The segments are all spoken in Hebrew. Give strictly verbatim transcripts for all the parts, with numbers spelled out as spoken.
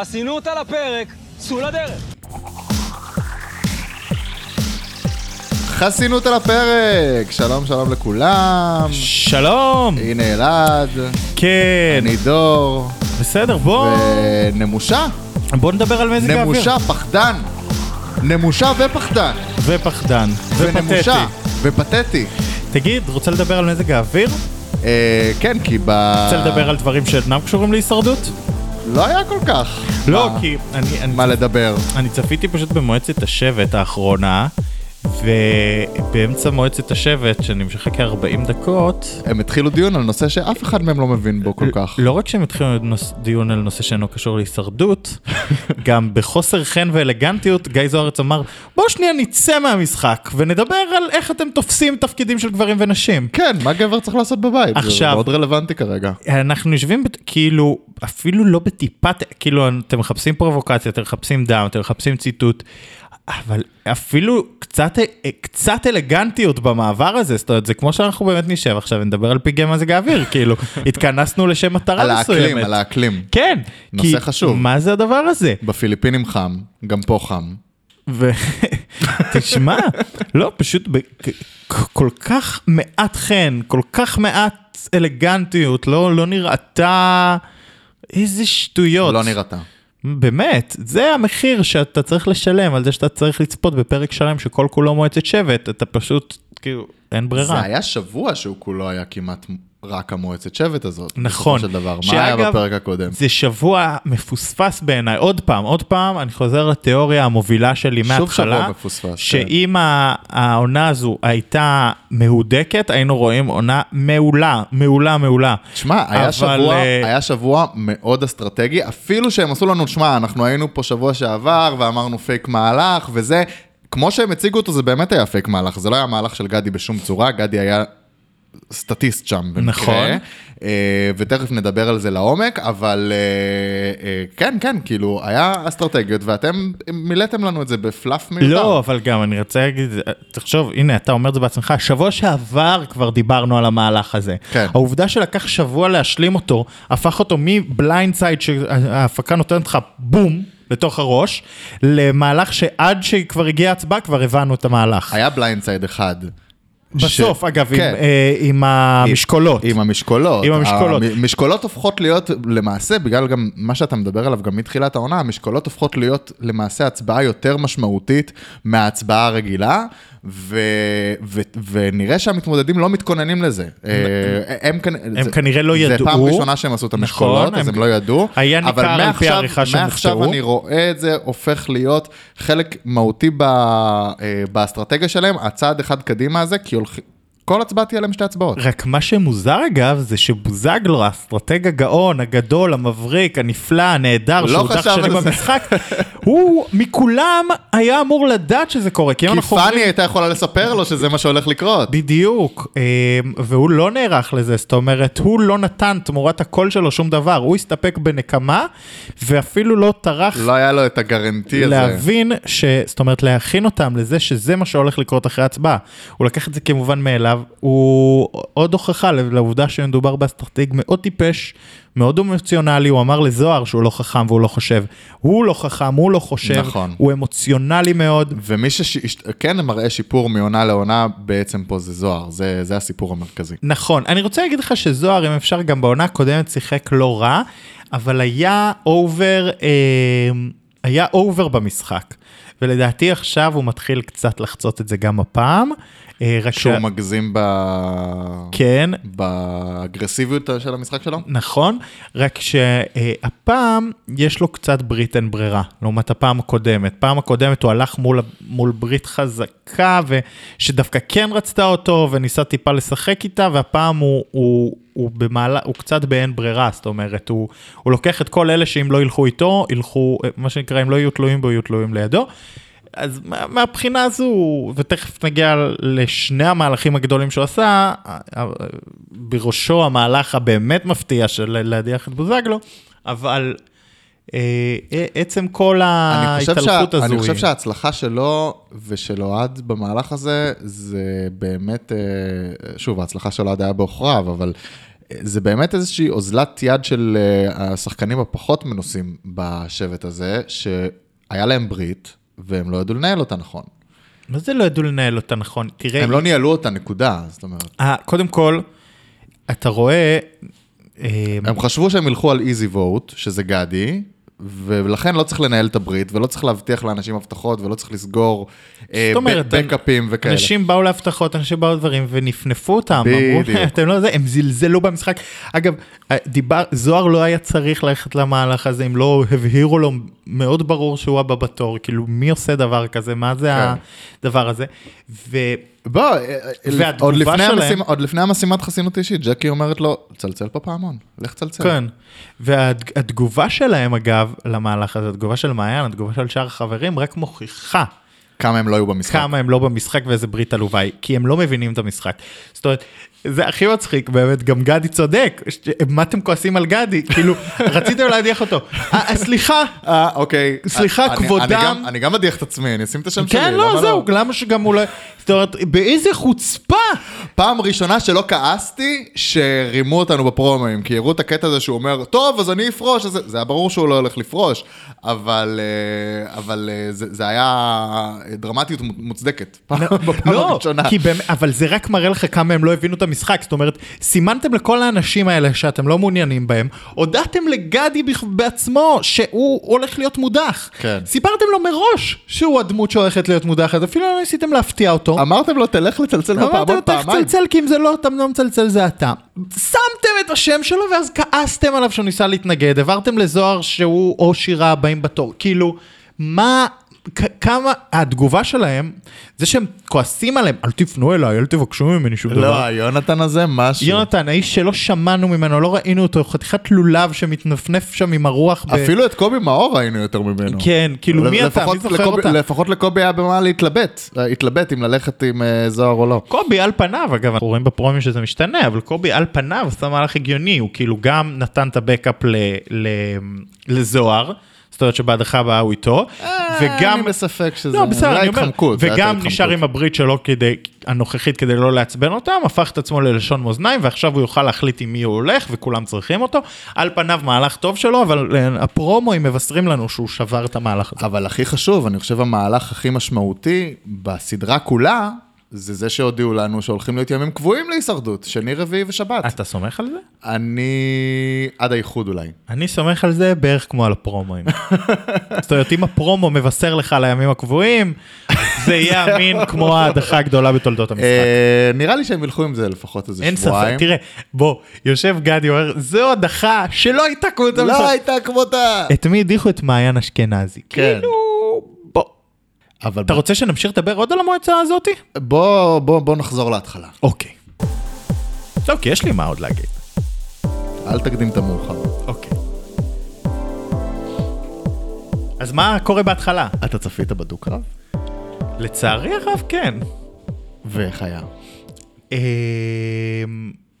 חסינות על הפרק, צאו לדרך. חסינות על הפרק, שלום שלום לכולם. שלום. הנה אלעד. כן. אני דור. בסדר, בוא. ונמושה. בוא נדבר על מזג האוויר. נמושה, פחדן. נמושה ופחדן. ופחדן. ונמושה. ופתטי. תגיד, רוצה לדבר על מזג האוויר? אה, כן, כי ב... רוצה לדבר על דברים שאינם קשורים להישרדות? לא היה כל כך. לא, כי... מה לדבר? אני צפיתי פשוט במועצת השבט האחרונה, ובאמצע מועצת השבט, שנמשכה כ-ארבעים דקות... הם התחילו דיון על נושא שאף אחד מהם לא מבין בו כל כך. לא רק שהם התחילו דיון על נושא שאינו קשור להישרדות, גם בחוסר חן ואלגנטיות, גיא זוהר אמר, בואו שנייה ניצא מהמשחק, ונדבר על איך אתם תופסים תפקידים של גברים ונשים. כן, מה גבר צריך לעשות בבית? זה מאוד רלוונטי כרגע. אנחנו יושבים כאילו, אפילו לא בטיפת, כאילו אתם מחפשים פרובוקציה, אתם מחפשים דם, אתם מחפשים ציטוט, אבל אפילו קצת, קצת אלגנטיות במעבר הזה, זאת אומרת, זה כמו שאנחנו באמת נשב עכשיו, נדבר על פגעי מזג האוויר, כאילו, התכנסנו לשם מטרה מסוימת. על האקלים, על האקלים. כן. נושא חשוב. מה זה הדבר הזה? בפיליפינים חם, גם פה חם. ותשמע, לא, פשוט כל כך מעט חן, כל כך מעט אלגנטיות, לא נראתה, איזה שטויות. לא נראתה. באמת, זה המחיר שאתה צריך לשלם על זה שאתה צריך לצפות בפרק שלם שכל כולו מועצת שבט, אתה פשוט כאילו, אין ברירה. זה היה שבוע שהוא כולו היה כמעט רק המועצת שבט הזאת. נכון. של דבר. מה היה בפרק הקודם? זה שבוע מפוספס בעיניי. עוד פעם, עוד פעם, אני חוזר לתיאוריה המובילה שלי מההתחלה. שוב שבוע מפוספס. שאם העונה הזו הייתה מהודקת, היינו רואים עונה מעולה, מעולה, מעולה. תשמע, היה שבוע, היה שבוע מאוד אסטרטגי, אפילו שהם עשו לנו, תשמע, אנחנו היינו פה שבוע שעבר, ואמרנו פייק מהלך, וזה, כמו שהם הציגו אותו, זה באמת היה פייק מהלך. זה לא היה מהלך של גדי בשום צורה. גדי היה סטטיסט שם במקרה. נכון. ותכף נדבר על זה לעומק, אבל כן, כן, כאילו, היה אסטרטגיות, ואתם מילאתם לנו את זה בפלף מיותר. לא, אבל גם אני רוצה להגיד, תחשוב, הנה, אתה אומר את זה בעצמך, שבוע שעבר כבר דיברנו על המהלך הזה. כן. העובדה שלקח שבוע להשלים אותו, הפך אותו מבליינד סייד, שההפקה נותנת לך בום, לתוך הראש, למהלך שעד שכבר הגיעה הצבעה, כבר הבנו את המהלך. היה בליינד סייד אחד. בסוף, אגב, עם המשקולות. עם המשקולות. עם המשקולות. המשקולות הופכות להיות, למעשה, בגלל גם מה שאתה מדבר עליו, גם מתחילת העונה, המשקולות הופכות להיות, למעשה, הצבעה יותר משמעותית מההצבעה הרגילה, ונראה שהמתמודדים לא מתכוננים לזה. הם כנראה לא ידעו. זה פעם ראשונה שהם עשו את המשקולות, אז הם לא ידעו. היה ניכר על פי העריכה שהם נפטרו. מעכשיו אני רואה את זה, הופך להיות חלק מהותי באסטרטגיה שלהם, הצעד אחד קדימה הזה, כי כל הצבעה תהיה להם שתי הצבעות. רק מה שמוזר אגב, זה שבוזגלו, האסטרטג הגאון, הגדול, המבריק, הנפלא, הנהדר, שהוא דרך שני במשחק, הוא מכולם היה אמור לדעת שזה קורה. כי פאני הייתה יכולה לספר לו שזה מה שהולך לקרות. בדיוק. והוא לא נערך לזה, זאת אומרת, הוא לא נתן תמורת הקול שלו שום דבר, הוא הסתפק בנקמה, ואפילו לא טרח... לא היה לו את הגרנטי הזה. להבין, זאת אומרת, להכין אותם לזה שזה מה שהולך לקרות אחרי הצבעה. הוא לקח את זה כמובן מאליו, הוא עוד הוכחה לעובדה שמדובר באסטרטג מאוד טיפש, מאוד אמוציונלי, הוא אמר לזוהר שהוא לא חכם והוא לא חושב, הוא לא חכם, הוא לא חושב, נכון. הוא אמוציונלי מאוד. ומי שכן מראה שיפור מעונה לעונה בעצם פה זה זוהר, זה, זה הסיפור המרכזי. נכון, אני רוצה להגיד לך שזוהר, אם אפשר גם בעונה הקודמת שיחק לא רע, אבל היה אובר, היה אובר במשחק. ולדעתי עכשיו הוא מתחיל קצת לחצות את זה גם הפעם. כשהוא רק... מגזים ב... כן. באגרסיביות של המשחק שלו. נכון, רק שהפעם יש לו קצת ברית אין ברירה, לעומת הפעם הקודמת. פעם הקודמת הוא הלך מול, מול ברית חזקה, שדווקא כן רצתה אותו, וניסה טיפה לשחק איתה, והפעם הוא... הוא... הוא, במעלה, הוא קצת באין ברירה, זאת אומרת, הוא, הוא לוקח את כל אלה שאם לא ילכו איתו, ילכו, מה שנקרא, אם לא יהיו תלויים בו, יהיו תלויים לידו, אז מה, מהבחינה הזו, ותכף נגיע לשני המהלכים הגדולים שהוא עשה, בראשו המהלך הבאמת מפתיע של להדיח את בוזגלו, אבל אה, עצם כל ההתהלכות הזו. אני חושב שההצלחה שלו ושל אוהד במהלך הזה, זה באמת, אה, שוב, ההצלחה של אוהד היה באוכריו, אבל זה באמת איזושהי אוזלת יד של השחקנים הפחות מנוסים בשבט הזה, שהיה להם ברית, והם לא ידעו לנהל אותה נכון. מה זה לא ידעו לנהל אותה נכון? תראה... הם לא ניהלו אותה, נקודה, זאת אומרת. קודם כל, אתה רואה... הם חשבו שהם הלכו על איזי ווט, שזה גדי, ולכן לא צריך לנהל את הברית, ולא צריך להבטיח לאנשים הבטחות, ולא צריך לסגור בקאפים וכאלה. אנשים באו להבטחות, אנשים באו לדברים, ונפנפו אותם. הם זלזלו במשחק. אגב, זוהר לא היה צריך ללכת למהלך הזה, אם לא הבהירו לו מאוד ברור שהוא הבא בתור, כאילו מי עושה דבר כזה, מה זה הדבר הזה. בוא, עוד לפני המשימת חסינות אישית, ג'קי אומרת לו, צלצל פה פעמון, לך צלצל. כן, והתגובה שלהם אגב, למהלך הזה, התגובה של מעיין, התגובה של שאר החברים, רק מוכיחה. כמה הם לא היו במשחק. כמה הם לא במשחק ואיזה ברית הלוואי, כי הם לא מבינים את המשחק. זאת אומרת, זה הכי מצחיק, באמת, גם גדי צודק, מה אתם כועסים על גדי? כאילו, רציתם להדיח אותו. סליחה, אוקיי. סליחה, כבודם. אני גם אדיח את עצמי, אני אשים את השם שלי. כן, לא, זהו, למה שגם הוא לא... זאת אומרת, באיזה חוצפה? פעם ראשונה שלא כעסתי, שרימו אותנו בפרומואים, כי הראו את הקטע הזה שהוא אומר, טוב, אז אני אפרוש, זה היה ברור שהוא לא הולך לפרוש, אבל זה היה דרמטיות מוצדקת. לא, אבל זה רק מראה לך כמה הם לא הבינו את המשחק, זאת אומרת, סימנתם לכל האנשים האלה שאתם לא מעוניינים בהם, הודעתם לגדי בעצמו שהוא הולך להיות מודח. כן. סיפרתם לו מראש שהוא הדמות שהולכת להיות מודחת, אפילו לא ניסיתם להפתיע אותו. אמרתם לו, תלך לצלצל בפעמון פעמיים. אמרתם לו, תלך לצלצל, כי אם זה לא, אתה לא מצלצל, זה אתה. שמתם את השם שלו, ואז כעסתם עליו שהוא ניסה להתנגד, עברתם לזוהר שהוא או שירה הבאים בתור. כאילו, מה... כמה התגובה שלהם, זה שהם כועסים עליהם, אל תפנו אליי, אל תבקשו ממני שום דבר. לא, יונתן הזה משהו. יונתן, האיש שלא שמענו ממנו, לא ראינו אותו, חתיכת לולב שמתנפנף שם עם הרוח. אפילו את קובי מאור ראינו יותר ממנו. כן, כאילו מי אתה? מי זוכר אותה? לפחות לקובי היה במה להתלבט, להתלבט אם ללכת עם זוהר או לא. קובי על פניו, אגב, אנחנו רואים בפרומים שזה משתנה, אבל קובי על פניו, זה מהלך הגיוני, הוא כאילו גם נתן את הבקאפ לזוהר, זאת אומרת שבהדחה הבאה הוא איתו, וגם... אני מספק שזה... לא, בסדר, אני אומר, וגם נשאר עם הברית שלו הנוכחית כדי לא לעצבן אותם, הפך את עצמו ללשון מאזניים, ועכשיו הוא יוכל להחליט עם מי הוא הולך, וכולם צריכים אותו. על פניו מהלך טוב שלו, אבל הפרומואים מבשרים לנו שהוא שבר את המהלך הזה. אבל הכי חשוב, אני חושב המהלך הכי משמעותי בסדרה כולה, זה זה שהודיעו לנו שהולכים להיות ימים קבועים להישרדות, שני, רביעי ושבת. אתה סומך על זה? אני... עד האיחוד אולי. אני סומך על זה בערך כמו על הפרומואים. זאת אומרת, אם הפרומו מבשר לך על הימים הקבועים, זה יהיה אמין כמו ההדחה הגדולה בתולדות המשחק. נראה לי שהם ילכו עם זה לפחות איזה שבועיים. אין ספק, תראה, בוא, יושב גדי אומר, זו הדחה שלא הייתה כמותה. לא הייתה כמותה. את מי הדיחו? את מעיין אשכנזי. כאילו... אבל אתה בוא... רוצה שנמשיך לדבר עוד על המועצה הזאת? בוא, בוא, בוא נחזור להתחלה. אוקיי. טוב, כי יש לי מה עוד להגיד. אל תקדים את המאוחר. אוקיי. אז מה קורה בהתחלה? אתה צפית בדו-קרב? לצערי הרב, כן. ואיך היה? אה,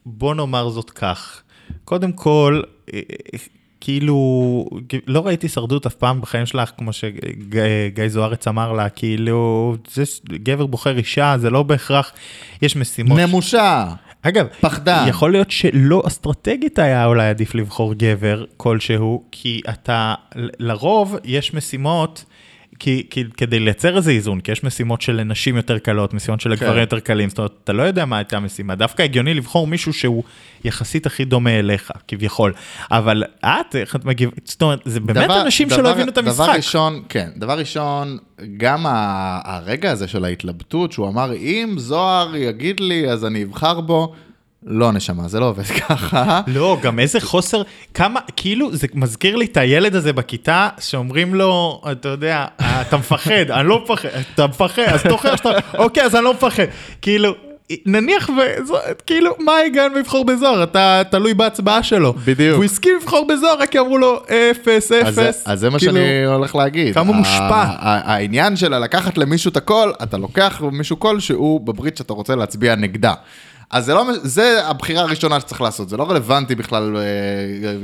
בוא נאמר זאת כך. קודם כל... אה, כאילו, לא ראיתי שרדות אף פעם בחיים שלך, כמו שגיא זוהרץ אמר לה, כאילו, זה גבר בוחר אישה, זה לא בהכרח, יש משימות. נמושה, אגב, פחדה. יכול להיות שלא אסטרטגית היה אולי עדיף לבחור גבר כלשהו, כי אתה, לרוב יש משימות, כי, כי, כדי לייצר איזה איזון, כי יש משימות של נשים יותר קלות, משימות של גברים יותר קלים, זאת אומרת, אתה לא יודע מה הייתה המשימה, דווקא הגיוני לבחור מישהו שהוא יחסית הכי דומה אליך, כביכול, אבל את, איך את מגיב... זאת אומרת, זה באמת אנשים שלא הבינו את המשחק. דבר ראשון, כן, דבר ראשון, גם הרגע הזה של ההתלבטות, שהוא אמר, אם זוהר יגיד לי, אז אני אבחר בו, לא נשמה, זה לא עובד ככה. לא, גם איזה חוסר, כמה, כאילו, זה מזכיר לי את הילד הזה בכיתה, שאומרים לו, אתה יודע, אתה מפחד, אני לא מפחד, אתה מפחד, אז תוכר שאתה, אוקיי, אז אני לא מפחד. כאילו, נניח, כאילו, מה ההיגיון לבחור בזוהר? אתה תלוי בהצבעה שלו. בדיוק. והוא הסכים לבחור בזוהר, רק אמרו לו, אפס, אפס. אז זה מה שאני הולך להגיד. כמה מושפע. העניין שלה, לקחת למישהו את הכל, אתה לוקח מישהו כל שהוא בברית שאתה רוצה להצביע נגדה. אז זה, לא, זה הבחירה הראשונה שצריך לעשות, זה לא רלוונטי בכלל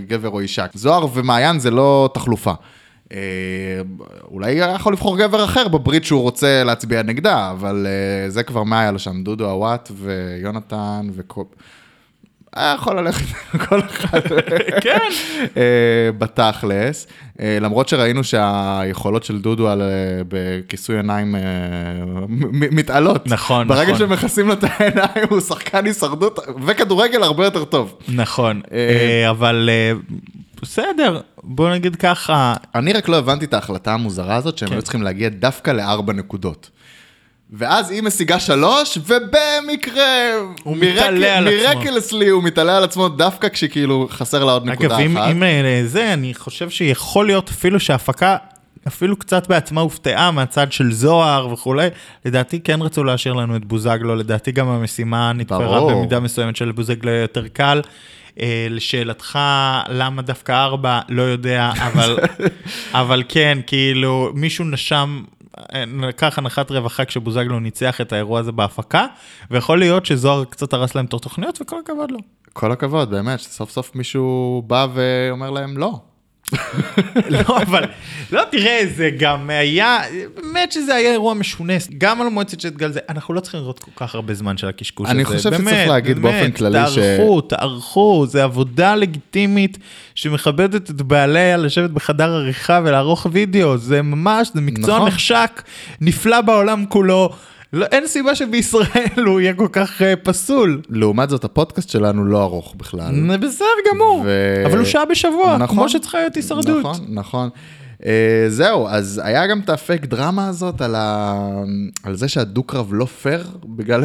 גבר או אישה. זוהר ומעיין זה לא תחלופה. אולי יכול לבחור גבר אחר בברית שהוא רוצה להצביע נגדה, אבל זה כבר מה היה לו שם, דודו, הוואט ויונתן וקוב... יכול ללכת כל אחד. כן. בתכלס, למרות שראינו שהיכולות של דודו על בכיסוי עיניים מתעלות. נכון, נכון. ברגע שמכסים לו את העיניים, הוא שחקן הישרדות וכדורגל הרבה יותר טוב. נכון, אבל בסדר, בוא נגיד ככה. אני רק לא הבנתי את ההחלטה המוזרה הזאת, שהם היו צריכים להגיע דווקא לארבע נקודות. ואז היא משיגה שלוש, ובמקרה, הוא מתעלה על עצמו. מרקלסלי הוא מתעלה על עצמו, דווקא כשכאילו חסר לה עוד נקודה אחת. אגב, אם זה, אני חושב שיכול להיות אפילו שההפקה, אפילו קצת בעצמה הופתעה מהצד של זוהר וכו'. לדעתי כן רצו להשאיר לנו את בוזגלו, לדעתי גם המשימה נתפרה במידה מסוימת של בוזגלו יותר קל. לשאלתך, למה דווקא ארבע? לא יודע, אבל, אבל כן, כאילו, מישהו נשם... לקח הנחת רווחה כשבוזגלו ניצח את האירוע הזה בהפקה, ויכול להיות שזוהר קצת הרס להם תוך תוכניות, וכל הכבוד לו. כל הכבוד, באמת, שסוף סוף מישהו בא ואומר להם לא. לא, אבל, לא תראה, זה גם היה, באמת שזה היה אירוע משונס, גם על מועצת שתגל זה, אנחנו לא צריכים לראות כל כך הרבה זמן של הקשקוש הזה. אני חושב שצריך להגיד באופן כללי ש... תערכו, תערכו, זה עבודה לגיטימית שמכבדת את בעליה לשבת בחדר עריכה ולערוך וידאו, זה ממש, זה מקצוע נחשק, נפלא בעולם כולו, אין סיבה שבישראל הוא יהיה כל כך פסול. לעומת זאת, הפודקאסט שלנו לא ארוך בכלל. זה בסדר גמור, אבל הוא שעה בשבוע, כמו שצריכה להיות הישרדות. נכון, נכון. זהו, אז היה גם את הפייק דרמה הזאת על זה שהדוקרב לא פייר, בגלל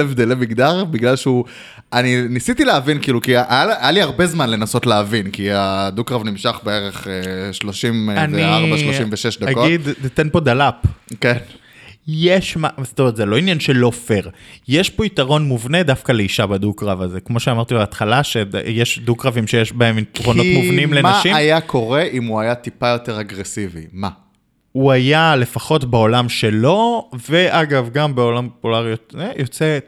הבדלי מגדר, בגלל שהוא, אני ניסיתי להבין, כאילו, כי היה לי הרבה זמן לנסות להבין, כי הדוקרב נמשך בערך שלושים וארבע שלושים ושש דקות. אני אגיד, תתן פה דלאפ. כן. יש מה, זאת אומרת, זה לא עניין של לא פייר. יש פה יתרון מובנה דווקא לאישה בדו-קרב הזה. כמו שאמרתי בהתחלה, שיש דו-קרבים שיש בהם יתרונות מובנים לנשים. כי מה היה קורה אם הוא היה טיפה יותר אגרסיבי? מה? הוא היה לפחות בעולם שלו, ואגב, גם בעולם פולריות, יוצא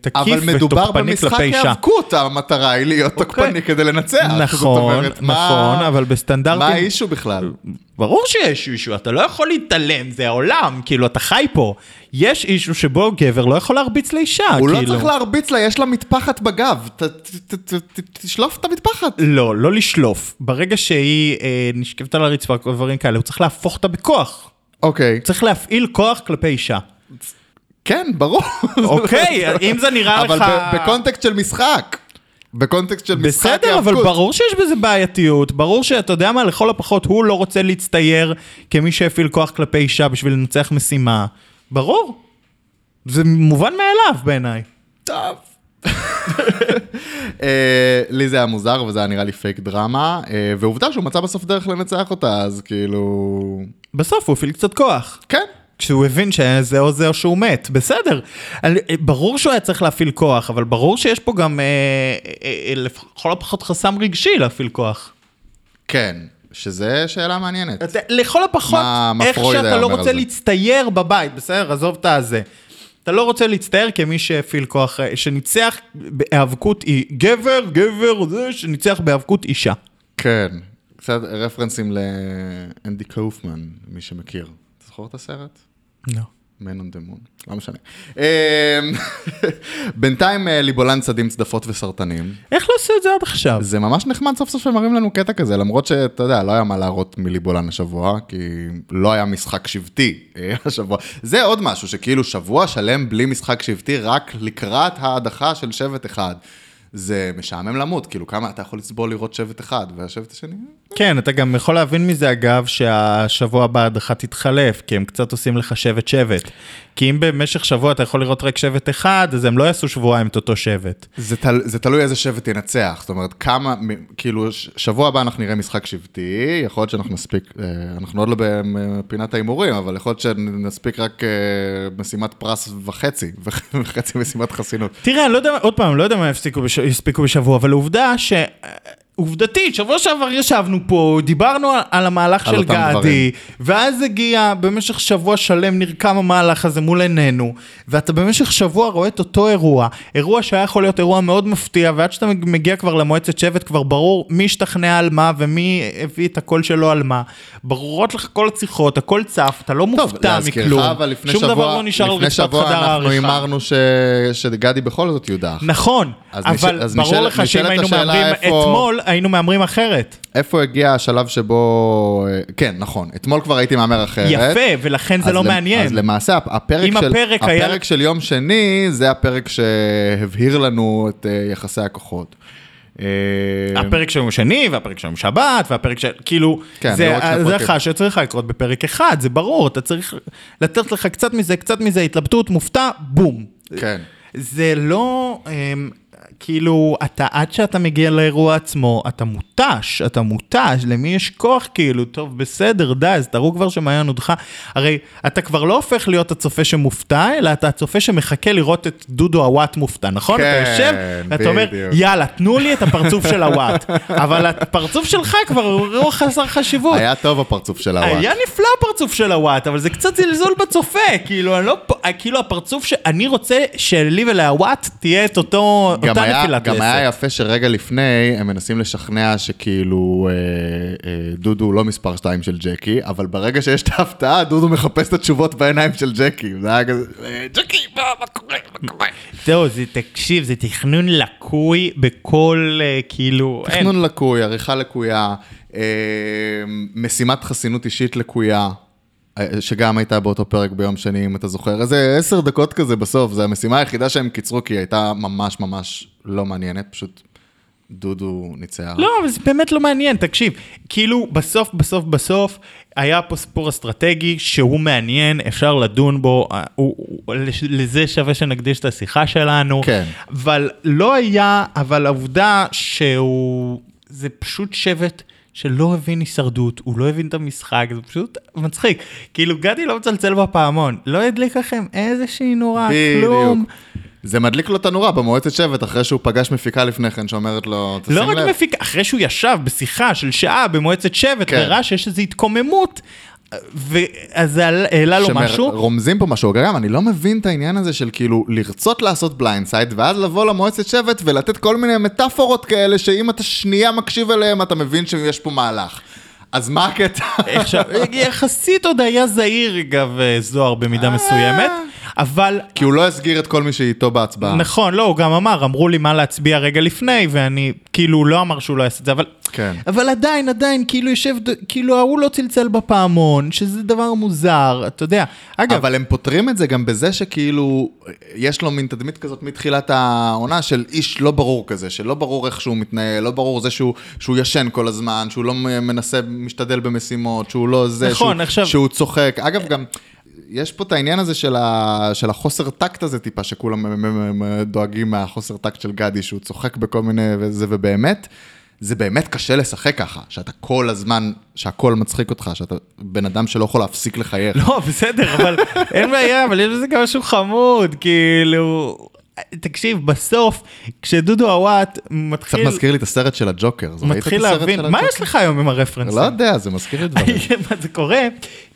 תקיף ותוקפני כלפי אישה. אבל מדובר במשחק היאבקות, המטרה היא להיות תוקפני כדי לנצח. נכון, נכון, אבל בסטנדרטים... מה האישו בכלל? ברור שיש אישו, אתה לא יכול להתעלם, זה העולם, כאילו, אתה חי פה. יש אישו שבו גבר לא יכול להרביץ לאישה. הוא לא צריך להרביץ לה, יש לה מטפחת בגב. תשלוף את המטפחת. לא, לא לשלוף. ברגע שהיא נשכבת על הרצפה, דברים כאלה, הוא צריך להפוך אותה בכוח. אוקיי. צריך להפעיל כוח כלפי אישה. כן, ברור. אוקיי, אם זה נראה לך... אבל בקונטקסט של משחק. בקונטקסט של משחק יאבקות. בסדר, אבל ברור שיש בזה בעייתיות, ברור שאתה יודע מה, לכל הפחות הוא לא רוצה להצטייר כמי שהפעיל כוח כלפי אישה בשביל לנצח משימה. ברור. זה מובן מאליו בעיניי. טוב. לי זה היה מוזר, וזה היה נראה לי פייק דרמה, ועובדה שהוא מצא בסוף דרך לנצח אותה, אז כאילו... בסוף הוא הפעיל קצת כוח. כן. כשהוא הבין שזה או זה או שהוא מת, בסדר. ברור שהוא היה צריך להפעיל כוח, אבל ברור שיש פה גם לכל הפחות חסם רגשי להפעיל כוח. כן, שזה שאלה מעניינת. לכל הפחות, איך שאתה לא רוצה להצטייר בבית, בסדר, עזוב את הזה. אתה לא רוצה להצטייר כמי שהפעיל כוח, שניצח בהיאבקות גבר, גבר, זה שניצח בהיאבקות אישה. כן, קצת רפרנסים לאנדי קופמן, מי שמכיר. זכור את הסרט? לא. Man on the Moon, לא משנה. בינתיים ליבולן צדים צדפות וסרטנים. איך לא עושה את זה עד עכשיו? זה ממש נחמד סוף סוף שמראים לנו קטע כזה, למרות שאתה יודע, לא היה מה להראות מליבולן השבוע, כי לא היה משחק שבטי השבוע. זה עוד משהו שכאילו שבוע שלם בלי משחק שבטי, רק לקראת ההדחה של שבט אחד. זה משעמם למות, כאילו כמה אתה יכול לצבור לראות שבט אחד, והשבט השני... כן, אתה גם יכול להבין מזה אגב, שהשבוע הבא הדחה תתחלף, כי הם קצת עושים לך שבט שבט. כי אם במשך שבוע אתה יכול לראות רק שבט אחד, אז הם לא יעשו שבועיים את אותו שבט. זה, תל, זה תלוי איזה שבט ינצח, זאת אומרת, כמה, כאילו, שבוע הבא אנחנו נראה משחק שבטי, יכול להיות שאנחנו נספיק, אנחנו עוד לא בפינת האימורים, אבל יכול להיות שנספיק רק משימת פרס וחצי, וחצי משימת חסינות. תראה, לא יודע, עוד פעם, לא יודע מה יספיקו בשבוע, אבל העובדה ש... עובדתית, שבוע שעבר ישבנו פה, דיברנו על המהלך של גדי, ואז הגיע במשך שבוע שלם נרקם המהלך הזה מול עינינו, ואתה במשך שבוע רואה את אותו אירוע, אירוע שהיה יכול להיות אירוע מאוד מפתיע, ועד שאתה מגיע כבר למועצת שבט, כבר ברור מי השתכנע על מה, ומי הביא את הקול שלו על מה, ברורות לך כל השיחות, הכל צף, אתה לא מופתע מכלום, שום דבר לא נשאר על רצפת חדר העריכה. לפני שבוע אנחנו אמרנו שגדי בכל זאת יודח. נכון, אבל ברור לך שאם היינו מאמרים אתמול היינו מאמרים אחרת. איפה הגיע השלב שבו... כן, נכון. אתמול כבר הייתי מאמר אחרת. יפה, ולכן זה לא מעניין. אז למעשה, הפרק של יום שני, זה הפרק שהבהיר לנו את יחסי הכוחות. הפרק של יום שני, והפרק של יום שבת, והפרק של... כאילו, זה אחד שצריך לקרות בפרק אחד, זה ברור, אתה צריך לתת לך קצת מזה, קצת מזה, התלבטות, מופתע, בום. כן. זה לא... כאילו, אתה, עד שאתה מגיע לאירוע עצמו, אתה מוטש, אתה מוטש, למי יש כוח, כאילו, טוב, בסדר, די, אז תראו כבר שמעיין אותך, הרי אתה כבר לא הופך להיות הצופה שמופתע, אלא אתה הצופה שמחכה לראות את דודו הוואט מופתע, נכון? כן, אתה יושב, בדיוק. אתה אומר, יאללה, תנו לי את הפרצוף של הוואט, אבל הפרצוף שלך כבר הוא חסר חשיבות. היה טוב הפרצוף של הוואט. היה נפלא הפרצוף של הוואט, אבל זה קצת זלזול בצופה, כאילו, לא, כאילו הפרצוף שאני רוצה שלי ולהוואט תהיה את אותו... היה, גם היה יפה שרגע לפני הם מנסים לשכנע שכאילו אה, אה, דודו לא מספר שתיים של ג'קי, אבל ברגע שיש את ההפתעה דודו מחפש את התשובות בעיניים של ג'קי. זה היה כזה, אה, ג'קי, מה, מה קורה? מה קורה? זהו, זה, תקשיב, זה תכנון לקוי בכל אה, כאילו... תכנון אין. לקוי, עריכה לקויה, אה, משימת חסינות אישית לקויה. שגם הייתה באותו פרק ביום שני, אם אתה זוכר. איזה עשר דקות כזה בסוף, זו המשימה היחידה שהם קיצרו, כי היא הייתה ממש ממש לא מעניינת, פשוט דודו ניצח. לא, אבל זה באמת לא מעניין, תקשיב. כאילו, בסוף, בסוף, בסוף, היה פה סיפור אסטרטגי שהוא מעניין, אפשר לדון בו, לזה שווה שנקדיש את השיחה שלנו. כן. אבל לא היה, אבל העובדה שהוא, זה פשוט שבט, שלא הבין הישרדות, הוא לא הבין את המשחק, זה פשוט מצחיק. כאילו, גדי לא מצלצל בפעמון, לא ידליק לכם איזושהי נורה, כלום. זה מדליק לו את הנורה במועצת שבט, אחרי שהוא פגש מפיקה לפני כן, שאומרת לו, תשים לב. לא רק מפיקה, אחרי שהוא ישב בשיחה של שעה במועצת שבט, וראה שיש איזו התקוממות, ואז זה העלה לו משהו. רומזים פה משהו, גם אני לא מבין את העניין הזה של כאילו לרצות לעשות בליינדסייד, ואז לבוא למועצת שבט ולתת כל מיני מטאפורות כאלה, שאם אתה שנייה מקשיב אליהם, אתה מבין שיש פה מהלך. אז מה הקטע? יחסית עוד היה זהיר אגב זוהר במידה מסוימת, אבל... כי הוא לא הסגיר את כל מי שאיתו בהצבעה. נכון, לא, הוא גם אמר, אמרו לי מה להצביע רגע לפני, ואני כאילו לא אמר שהוא לא יעשה את זה, אבל... כן. אבל עדיין, עדיין, כאילו יושב, כאילו ההוא לא צלצל בפעמון, שזה דבר מוזר, אתה יודע. אגב... אבל הם פותרים את זה גם בזה שכאילו, יש לו מין תדמית כזאת מתחילת העונה של איש לא ברור כזה, שלא ברור איך שהוא מתנהל, לא ברור זה שהוא, שהוא ישן כל הזמן, שהוא לא מנסה, משתדל במשימות, שהוא לא זה, נכון, שהוא, עכשיו... שהוא צוחק. אגב, גם... יש פה את העניין הזה של, ה... של החוסר טקט הזה טיפה, שכולם דואגים מהחוסר טקט של גדי, שהוא צוחק בכל מיני וזה, ובאמת, זה באמת קשה לשחק ככה, שאתה כל הזמן, שהכל מצחיק אותך, שאתה בן אדם שלא יכול להפסיק לחייך. לא, בסדר, אבל אין בעיה, אבל יש בזה גם משהו חמוד, כאילו... תקשיב, בסוף, כשדודו הוואט מתחיל... קצת מזכיר לי את הסרט של הג'וקר. מתחיל להבין, מה יש לך היום עם הרפרנסים? לא יודע, זה מזכיר לי דברים. מה זה קורה?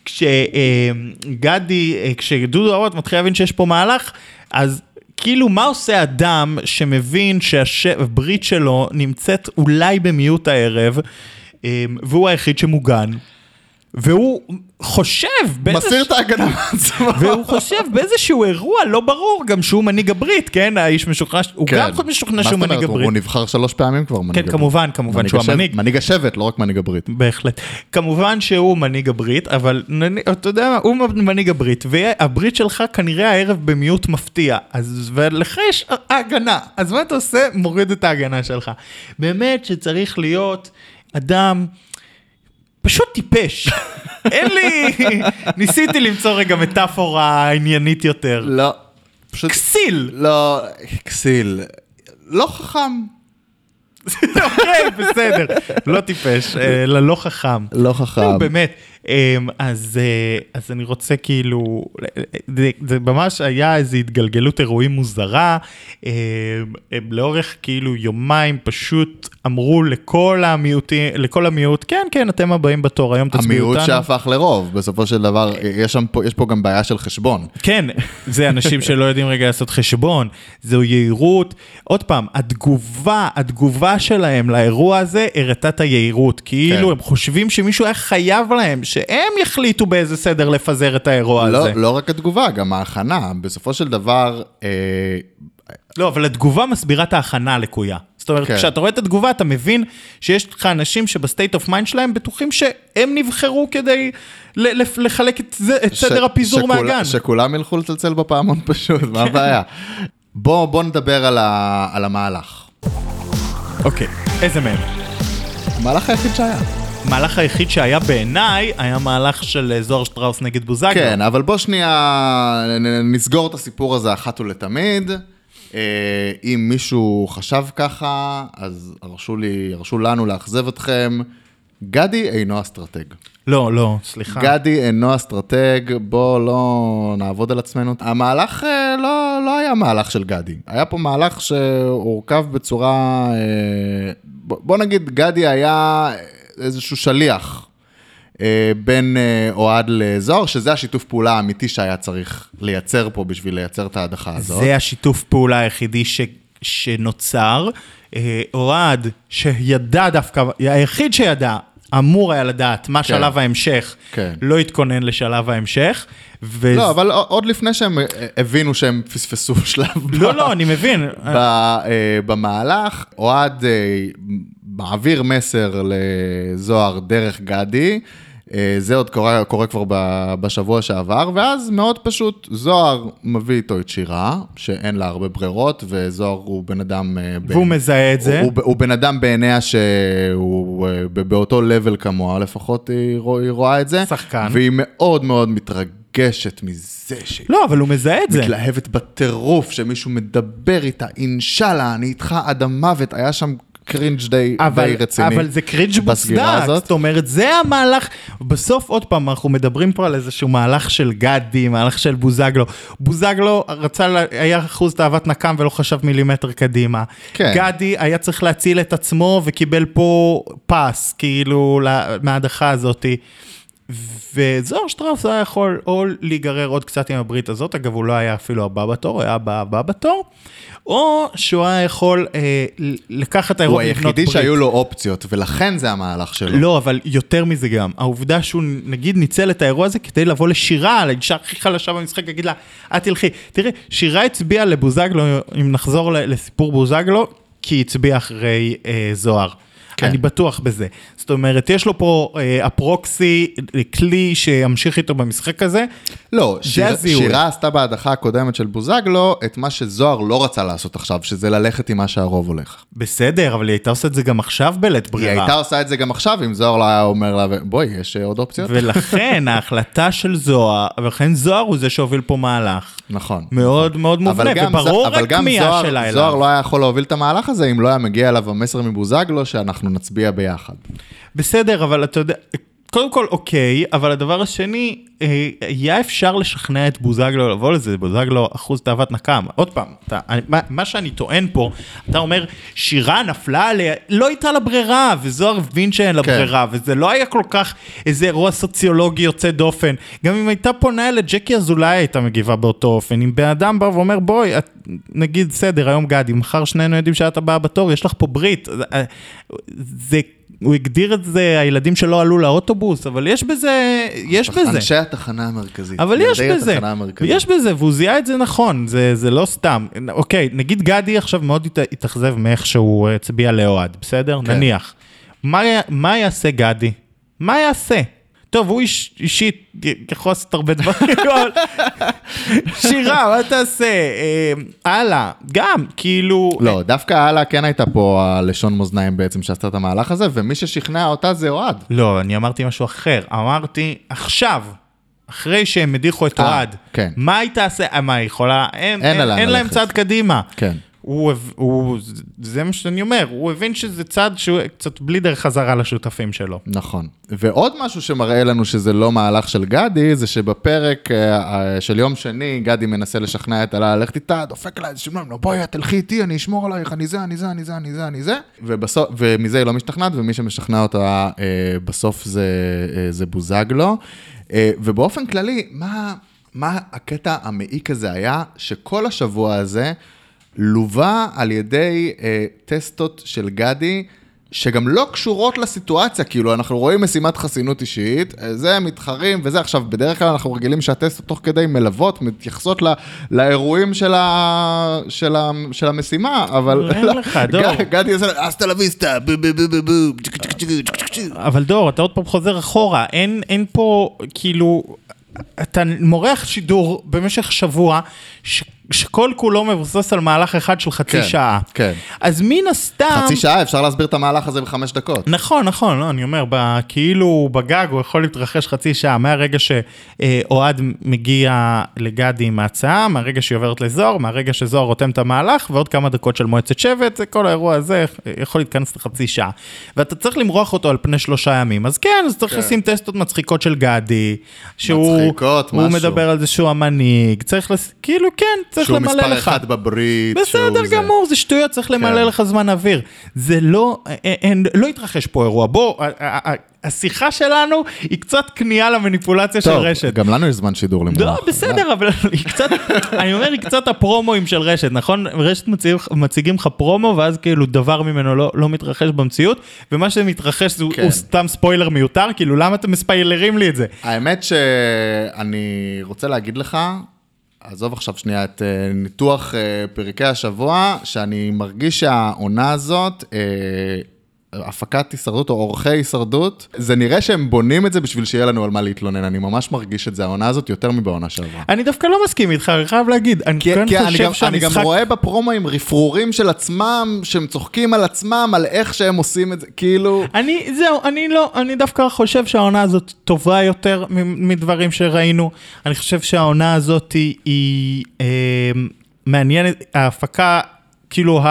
כשגדי, כשדודו הוואט מתחיל להבין שיש פה מהלך, אז כאילו מה עושה אדם שמבין שהברית שלו נמצאת אולי במיעוט הערב, והוא היחיד שמוגן? והוא חושב מסיר את ההגנה מעצמה, והוא חושב באיזשהו אירוע לא ברור גם שהוא מנהיג הברית, כן, האיש משוכנע, הוא גם חושב משוכנע שהוא מנהיג הברית, הוא נבחר שלוש פעמים כבר מנהיג הברית, כן, כמובן, כמובן שהוא המנהיג, מנהיג השבט, לא רק מנהיג הברית, בהחלט, כמובן שהוא מנהיג הברית, אבל אתה יודע, הוא מנהיג הברית, והברית שלך כנראה הערב במיעוט מפתיע, אז ולך יש ההגנה, אז מה אתה עושה? מוריד את ההגנה שלך. באמת שצריך להיות אדם פשוט טיפש. אין לי... ניסיתי למצוא רגע מטאפורה עניינית יותר. לא. פשוט... כסיל. לא, כסיל. לא חכם. אוקיי, בסדר. לא טיפש, אלא לא חכם. לא חכם. באמת, אז אני רוצה כאילו, זה ממש היה איזו התגלגלות אירועים מוזרה, לאורך כאילו יומיים פשוט אמרו לכל המיעוטים, לכל המיעוט, כן, כן, אתם הבאים בתור, היום תצביעו אותנו. המיעוט שהפך לרוב, בסופו של דבר, יש פה גם בעיה של חשבון. כן, זה אנשים שלא יודעים רגע לעשות חשבון, זו יהירות, עוד פעם, התגובה, התגובה שלהם לאירוע הזה, הראתה את היהירות, כאילו הם חושבים שמישהו היה חייב להם, שהם יחליטו באיזה סדר לפזר את האירוע הזה. לא רק התגובה, גם ההכנה, בסופו של דבר... לא, אבל התגובה מסבירה את ההכנה לקויה. זאת אומרת, כשאתה רואה את התגובה, אתה מבין שיש לך אנשים שבסטייט אוף מיינד שלהם בטוחים שהם נבחרו כדי לחלק את סדר הפיזור מהגן. שכולם ילכו לצלצל בפעמון פשוט, מה הבעיה? בואו נדבר על המהלך. אוקיי, איזה מהם? המהלך היחיד שהיה. המהלך היחיד שהיה בעיניי, היה מהלך של זוהר שטראוס נגד בוזגלו. כן, אבל בוא שנייה, נסגור את הסיפור הזה אחת ולתמיד. אם מישהו חשב ככה, אז הרשו לי, הרשו לנו להחזב אתכם. גדי אינו אסטרטג. לא, לא, סליחה. גדי אינו אסטרטג, בוא לא נעבוד על עצמנו. המהלך לא, לא היה מהלך של גדי. היה פה מהלך שהורכב בצורה... בוא נגיד, גדי היה... איזשהו שליח בין אוהד לזוהר, שזה השיתוף פעולה האמיתי שהיה צריך לייצר פה בשביל לייצר את ההדחה הזאת. זה השיתוף פעולה היחידי ש... שנוצר. אוהד שידע דווקא, היחיד שידע, אמור היה לדעת מה כן. שלב ההמשך, כן. לא התכונן לשלב ההמשך. ו... לא, אבל עוד לפני שהם הבינו שהם פספסו שלב. לא, ב... לא, אני מבין. ב... במהלך, אוהד... מעביר מסר לזוהר דרך גדי, זה עוד קורה, קורה כבר בשבוע שעבר, ואז מאוד פשוט זוהר מביא איתו את שירה, שאין לה הרבה ברירות, וזוהר הוא בן אדם... והוא ב... מזהה את זה. הוא, הוא, הוא בן אדם בעיניה שהוא באותו לבל כמוה, לפחות היא, רוא, היא רואה את זה. שחקן. והיא מאוד מאוד מתרגשת. גשת מזה שהיא... לא, אבל הוא מזהה את זה. מתלהבת בטירוף, שמישהו מדבר איתה, אינשאללה, אני איתך עד המוות, היה שם... קרינג' די, די רציני. אבל זה קרינג' בסגירה הזאת. זאת אומרת, זה המהלך, בסוף עוד פעם אנחנו מדברים פה על איזשהו מהלך של גדי, מהלך של בוזגלו. בוזגלו רצה, היה אחוז תאוות נקם ולא חשב מילימטר קדימה. כן. גדי היה צריך להציל את עצמו וקיבל פה פס, כאילו, מההדחה הזאת. וזוהר שטראוס היה יכול או להיגרר עוד קצת עם הברית הזאת, אגב הוא לא היה אפילו הבא בתור, הוא היה הבא הבא בתור, או שהוא היה יכול אה, לקחת את האירוע ולבנות ברית. הוא היחידי שהיו לו אופציות, ולכן זה המהלך שלו. לא, אבל יותר מזה גם. העובדה שהוא נגיד ניצל את האירוע הזה, כדי לבוא לשירה, לאישה הכי חלשה במשחק, אגיד לה, את תלכי. תראי, שירה הצביעה לבוזגלו, אם נחזור לסיפור בוזגלו, כי היא הצביעה אחרי אה, זוהר. כן. אני בטוח בזה. זאת אומרת, יש לו פה אה, הפרוקסי, כלי שימשיך איתו במשחק הזה. לא, שיר, שירה עשתה בהדחה הקודמת של בוזגלו, את מה שזוהר לא רצה לעשות עכשיו, שזה ללכת עם מה שהרוב הולך. בסדר, אבל היא הייתה עושה את זה גם עכשיו בלית ברירה. היא הייתה עושה את זה גם עכשיו, אם זוהר לא היה אומר לה, בואי, יש עוד אופציות. ולכן ההחלטה של זוהר, ולכן זוהר הוא זה שהוביל פה מהלך. נכון. מאוד מאוד מובנה, וברור רק מיה שלה אליו. זוהר לא היה יכול להוביל את המהלך הזה, אם לא היה מגיע אליו המסר מבוזגלו, שאנחנו נצביע ביחד. בסדר, אבל אתה יודע, קודם כל אוקיי, אבל הדבר השני, היה אפשר לשכנע את בוזגלו לבוא לזה, בוזגלו אחוז תאוות נקם. עוד פעם, אתה, מה, מה שאני טוען פה, אתה אומר, שירה נפלה עליה, לא הייתה לה ברירה, וזוהר הבין שאין לה ברירה, וזה לא היה כל כך איזה אירוע סוציולוגי יוצא דופן. גם אם הייתה פונה אלה, ג'קי אז אולי הייתה מגיבה באותו אופן. אם בן אדם בא ואומר, בואי, את, נגיד, סדר, היום גדי, מחר שנינו יודעים שאת הבאה בתור, יש לך פה ברית. זה, הוא הגדיר את זה, הילדים שלא עלו לאוטובוס, אבל יש בזה, יש בזה. אנשי התחנה המרכזית. אבל יש בזה, יש בזה, והוא זיהה את זה נכון, זה, זה לא סתם. אוקיי, נגיד גדי עכשיו מאוד התאכזב מאיך שהוא הצביע לאוהד, בסדר? כן. נניח. מה, מה יעשה גדי? מה יעשה? טוב, הוא איש, אישית יכול לעשות הרבה דברים. שירה, מה תעשה? הלאה, גם, כאילו... לא, דווקא הלאה כן הייתה פה הלשון מאזניים בעצם שעשתה את המהלך הזה, ומי ששכנע אותה זה אוהד. לא, אני אמרתי משהו אחר. אמרתי, עכשיו, אחרי שהם מדיחו את אוהד, מה היא תעשה? מה היא יכולה? אין להם צעד קדימה. כן. הוא, הוא, זה מה שאני אומר, הוא הבין שזה צד שהוא קצת בלי דרך חזרה לשותפים שלו. נכון. ועוד משהו שמראה לנו שזה לא מהלך של גדי, זה שבפרק של יום שני, גדי מנסה לשכנע את הלה, ללכת איתה, דופק לה, שמלם, לא בואי, תלכי איתי, אני אשמור עלייך, אני זה, אני זה, אני זה, אני זה, אני זה. ובסוף, ומזה היא לא משתכנעת, ומי שמשכנע אותה בסוף זה, זה בוזגלו. ובאופן כללי, מה, מה הקטע המעיק הזה היה, שכל השבוע הזה, לובה על ידי אה, טסטות של גדי, שגם לא קשורות לסיטואציה, כאילו אנחנו רואים משימת חסינות אישית, זה מתחרים וזה, עכשיו בדרך כלל אנחנו רגילים שהטסטות תוך כדי מלוות, מתייחסות לא, לאירועים של, ה, של, ה, של המשימה, אבל גדי עושה, אסטה לויסטה, אבל דור, אתה עוד פעם חוזר אחורה, אין, אין פה כאילו, אתה מורח שידור במשך שבוע, ש... שכל כולו מבוסס על מהלך אחד של חצי כן, שעה. כן. אז מן הסתם... חצי שעה, אפשר להסביר את המהלך הזה בחמש דקות. נכון, נכון, לא, אני אומר, ב... כאילו בגג הוא יכול להתרחש חצי שעה, מהרגע שאוהד מגיע לגדי עם ההצעה, מהרגע שהיא עוברת לזוהר, מהרגע שזוהר רותם את המהלך, ועוד כמה דקות של מועצת שבט, זה כל האירוע הזה יכול להתכנס לחצי שעה. ואתה צריך למרוח אותו על פני שלושה ימים. אז כן, אז צריך כן. לשים טסטות מצחיקות של גדי, שהוא... מצחיקות, משהו. הוא מדבר על זה שהוא המנהיג, צריך לס... כאילו, כן, שהוא מספר אחד בברית. בסדר גמור, זה שטויות, צריך למלא לך זמן אוויר. זה לא, לא התרחש פה אירוע. בוא, השיחה שלנו היא קצת קנייה למניפולציה של רשת. טוב, גם לנו יש זמן שידור למלא. לא, בסדר, אבל היא קצת, אני אומר, היא קצת הפרומואים של רשת, נכון? רשת מציגים לך פרומו, ואז כאילו דבר ממנו לא מתרחש במציאות, ומה שמתרחש הוא סתם ספוילר מיותר, כאילו למה אתם מספיילרים לי את זה? האמת שאני רוצה להגיד לך, עזוב עכשיו שנייה את ניתוח פריקי השבוע, שאני מרגיש שהעונה הזאת, הפקת הישרדות או עורכי הישרדות, זה נראה שהם בונים את זה בשביל שיהיה לנו על מה להתלונן, אני ממש מרגיש את זה, העונה הזאת יותר מבעונה שעברה. אני דווקא לא מסכים איתך, אני חייב להגיד, אני חושב שהמשחק... אני גם רואה בפרומו עם רפרורים של עצמם, שהם צוחקים על עצמם, על איך שהם עושים את זה, כאילו... אני, זהו, אני לא, אני דווקא חושב שהעונה הזאת טובה יותר מדברים שראינו, אני חושב שהעונה הזאת היא מעניינת, ההפקה, כאילו,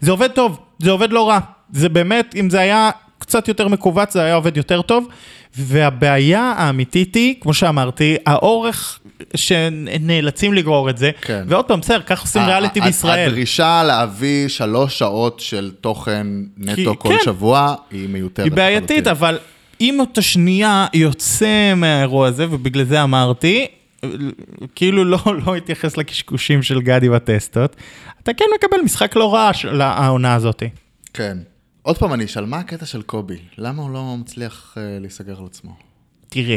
זה עובד טוב, זה עובד לא רע. זה באמת, אם זה היה קצת יותר מקובץ, זה היה עובד יותר טוב, והבעיה האמיתית היא, כמו שאמרתי, האורך שנאלצים לגרור את זה, כן. ועוד פעם, סר, כך עושים ריאליטי בישראל. הדרישה להביא שלוש שעות של תוכן נטו כי, כל כן. שבוע, היא מיותרת. היא בעייתית, אבל אם אותה שנייה יוצא מהאירוע הזה, ובגלל זה אמרתי, כאילו לא, לא התייחס לקשקושים של גדי בטסטות, אתה כן מקבל משחק לא רע של העונה הזאת. כן. עוד פעם אני אשאל, מה הקטע של קובי? למה הוא לא מצליח להיסגר על עצמו? תראה.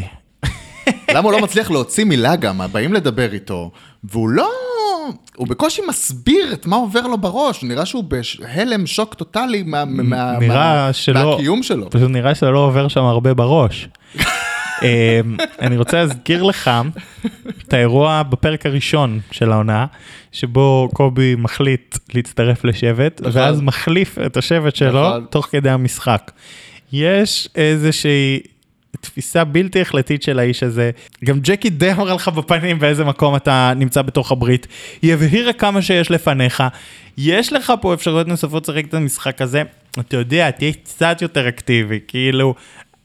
למה הוא לא מצליח להוציא מילה גם, הבאים לדבר איתו, והוא לא... הוא בקושי מסביר את מה עובר לו בראש, נראה שהוא בהלם שוק טוטלי מהקיום שלו. פשוט נראה שלא עובר שם הרבה בראש. אני רוצה להזכיר לך את האירוע בפרק הראשון של העונה, שבו קובי מחליט להצטרף לשבט, ואז מחליף את השבט שלו תוך כדי המשחק. יש איזושהי תפיסה בלתי החלטית של האיש הזה. גם ג'קי די אמרה לך בפנים באיזה מקום אתה נמצא בתוך הברית. היא הבהירה כמה שיש לפניך. יש לך פה אפשרויות נוספות שרק את המשחק הזה. אתה יודע, תהיה קצת יותר אקטיבי, כאילו...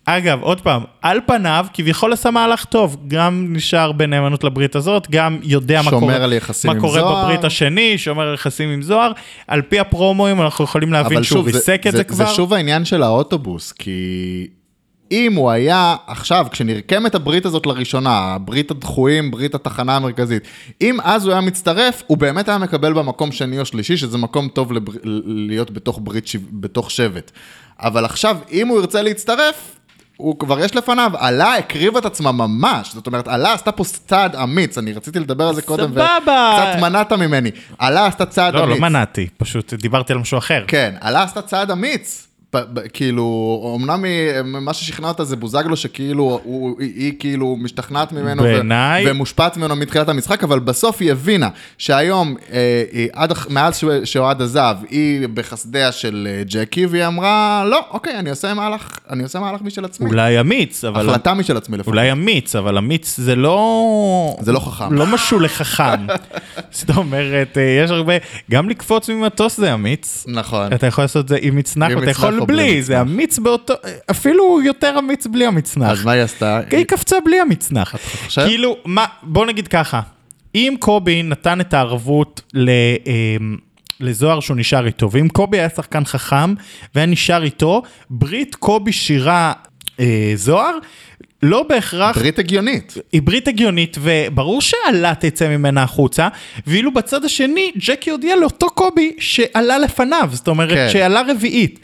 אגב, עוד פעם, על פניו, כביכול עשה מהלך טוב, גם נשאר בנאמנות לברית הזאת, גם יודע מה קורה, מה קורה בברית השני, שומר על יחסים עם זוהר, על פי הפרומואים אנחנו יכולים להבין שהוא ויסק את זה כבר. זה שוב העניין של האוטובוס, כי אם הוא היה עכשיו, כשנרקם את הברית הזאת לראשונה, ברית הדחויים, ברית התחנה המרכזית, אם אז הוא היה מצטרף, הוא באמת היה מקבל במקום שני או שלישי, שזה מקום טוב לבר... להיות בתוך, ברית, בתוך שבט. אבל עכשיו, אם הוא ירצה להצטרף, הוא כבר יש לפניו, עלה הקריב את עצמה ממש, זאת אומרת, עלה עשתה פה צעד אמיץ, אני רציתי לדבר על זה קודם, וקצת מנעת ממני, עלה עשתה צעד אמיץ. לא, לא מנעתי, פשוט דיברתי על משהו אחר. כן, עלה עשתה צעד אמיץ, כאילו, אמנם מה ששכנעת זה בוזגלו, שכאילו, היא כאילו משתכנעת ממנו ומושפעת ממנו מתחילת המשחק, אבל בסוף היא הבינה שהיום, מאז שאוהד עזב, היא בחסדיה של ג'קי, והיא אמרה, לא, אוקיי, אני עושה מהלך, אני עושה מהלך משל עצמי. אולי אמיץ, אבל... החלטה משל עצמי לפעמים. אולי אמיץ, אבל אמיץ זה לא... זה לא חכם. לא משהו לחכם. זאת אומרת, יש הרבה... גם לקפוץ ממטוס זה אמיץ. נכון. אתה יכול לעשות זה עם מצנח, אתה יכול... בלי, זה אמיץ באותו, אפילו יותר אמיץ בלי המצנח. אז מה היא עשתה? היא קפצה בלי המצנח. כאילו, בוא נגיד ככה, אם קובי נתן את הערבות לזוהר שהוא נשאר איתו, ואם קובי היה שחקן חכם והיה נשאר איתו, ברית קובי שירה זוהר, לא בהכרח... ברית הגיונית. היא ברית הגיונית, וברור שעלה תצא ממנה החוצה, ואילו בצד השני, ג'קי הודיע לאותו קובי שעלה לפניו, זאת אומרת, כן. שעלה רביעית.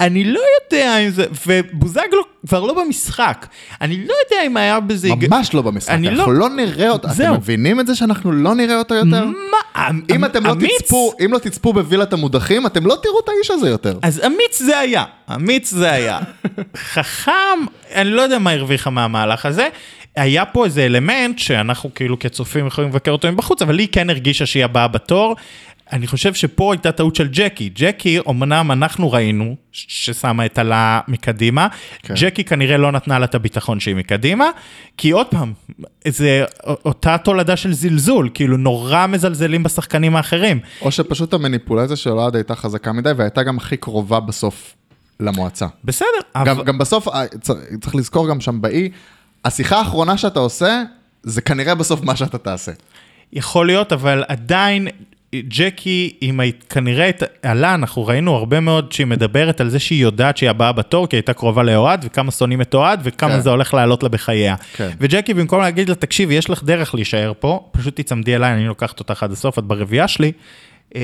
אני לא יודע אם זה... ובוזגלו כבר לא במשחק. אני לא יודע אם היה בזה... ממש לא במשחק. אנחנו לא, לא נראה אותו. זהו. אתם מבינים את זה שאנחנו לא נראה אותו יותר? מה? אם אתם לא תצפו, אם לא תצפו בבילת המודחים, אתם לא תראו את האיש הזה יותר. אז אמיץ זה היה. אמיץ זה היה. חכם, אני לא יודע מה הרוויחה מהמהלך הזה. היה פה איזה אלמנט שאנחנו כאילו כצופים יכולים לבקר אותו מבחוץ, אבל היא כן הרגישה שהיא הבאה בתור. אני חושב שפה הייתה טעות של ג'קי. ג'קי, אמנם אנחנו ראינו ששמה את הלה מקדימה, כן. ג'קי כנראה לא נתנה לה את הביטחון שהיא מקדימה, כי עוד פעם, זה אותה תולדה של זלזול, כאילו נורא מזלזלים בשחקנים האחרים. או שפשוט המניפולציה של אוהד הייתה חזקה מדי, והייתה גם הכי קרובה בסוף למועצה. בסדר. גם, אבל... גם בסוף, צריך לזכור גם שם באי, השיחה האחרונה שאתה עושה, זה כנראה בסוף מה שאתה תעשה. יכול להיות, אבל עדיין... ג'קי, אם היית, כנראה, עלה, אנחנו ראינו הרבה מאוד שהיא מדברת על זה שהיא יודעת שהיא הבאה בתור, כי הייתה קרובה לאוהד, וכמה שונאים את אוהד, וכמה כן. זה הולך לעלות לה בחייה. כן. וג'קי, במקום להגיד לה, תקשיב, יש לך דרך להישאר פה, פשוט תצמדי אליי, אני לוקחת אותך עד הסוף, את ברביעה שלי, אה,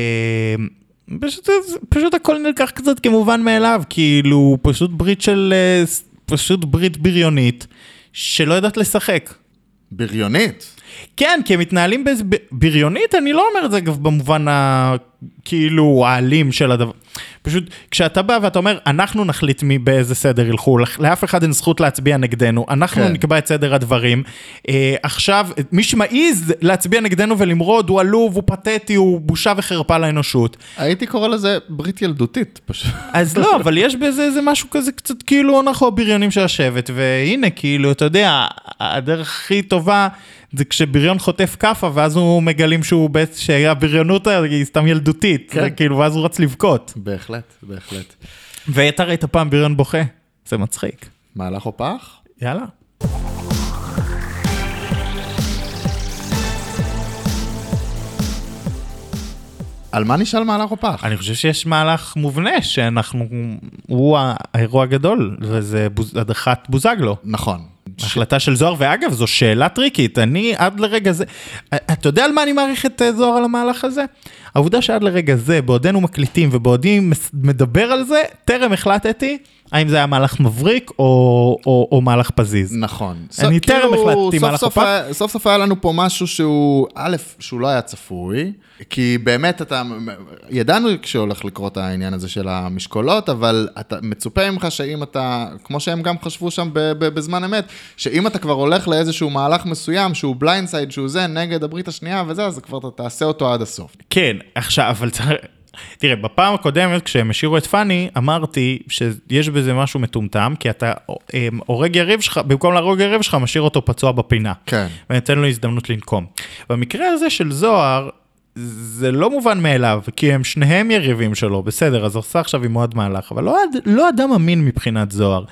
פשוט, פשוט הכל נלקח קצת כמובן מאליו, כאילו, פשוט ברית של, פשוט ברית בריונית, שלא יודעת לשחק. בריונית? כן, כי הם מתנהלים באיזה בריונית, אני לא אומר את זה אגב במובן ה... כאילו העלים של הדבר. פשוט כשאתה בא ואתה אומר, אנחנו נחליט מי באיזה סדר ילכו, לאף אחד אין זכות להצביע נגדנו, אנחנו כן. נקבע את סדר הדברים, אה, עכשיו מי שמעיז להצביע נגדנו ולמרוד, הוא עלוב, הוא פתטי, הוא בושה וחרפה לאנושות. הייתי קורא לזה ברית ילדותית פשוט. אז לא, אבל יש בזה איזה משהו כזה קצת כאילו אנחנו הבריונים של השבט, והנה כאילו אתה יודע, הדרך הכי טובה, זה כשבריון חוטף קפה, ואז הוא מגלים שהוא בעצם, שהבריונות היא סתם ילדותית, כן. כאילו, ואז הוא רץ לבכות. בהחלט, בהחלט. ואתה ראית פעם בריון בוכה, זה מצחיק. מהלך או פח? יאללה. על מה נשאל מהלך או פח? אני חושב שיש מהלך מובנה, שאנחנו, הוא האירוע הגדול, וזה הדחת בוזגלו. נכון. החלטה של זוהר, ואגב, זו שאלה טריקית, אני עד לרגע זה, אתה יודע על מה אני מעריך את זוהר על המהלך הזה? העובדה שעד לרגע זה, בעודנו מקליטים ובעודי מדבר על זה, טרם החלטתי, האם זה היה מהלך מבריק או, או, או מהלך פזיז. נכון. אני טרם כאילו, החלטתי מהלך סוף, סוף סוף היה לנו פה משהו שהוא, א', שהוא לא היה צפוי, כי באמת אתה, ידענו כשהולך לקרות העניין הזה של המשקולות, אבל אתה מצופה ממך שאם אתה, כמו שהם גם חשבו שם בזמן אמת, שאם אתה כבר הולך לאיזשהו מהלך מסוים, שהוא בליינדסייד, שהוא זה, נגד הברית השנייה וזה, אז כבר אתה תעשה אותו עד הסוף. כן, עכשיו, אבל צריך... תראה, בפעם הקודמת, כשהם השאירו את פני, אמרתי שיש בזה משהו מטומטם, כי אתה הורג יריב שלך, במקום להרוג יריב שלך, משאיר אותו פצוע בפינה. כן. ונתן לו הזדמנות לנקום. במקרה הזה של זוהר, זה לא מובן מאליו, כי הם שניהם יריבים שלו, בסדר, אז עושה עכשיו עם אוהד מהלך, אבל לא, לא אדם אמין מבחינת זוהר.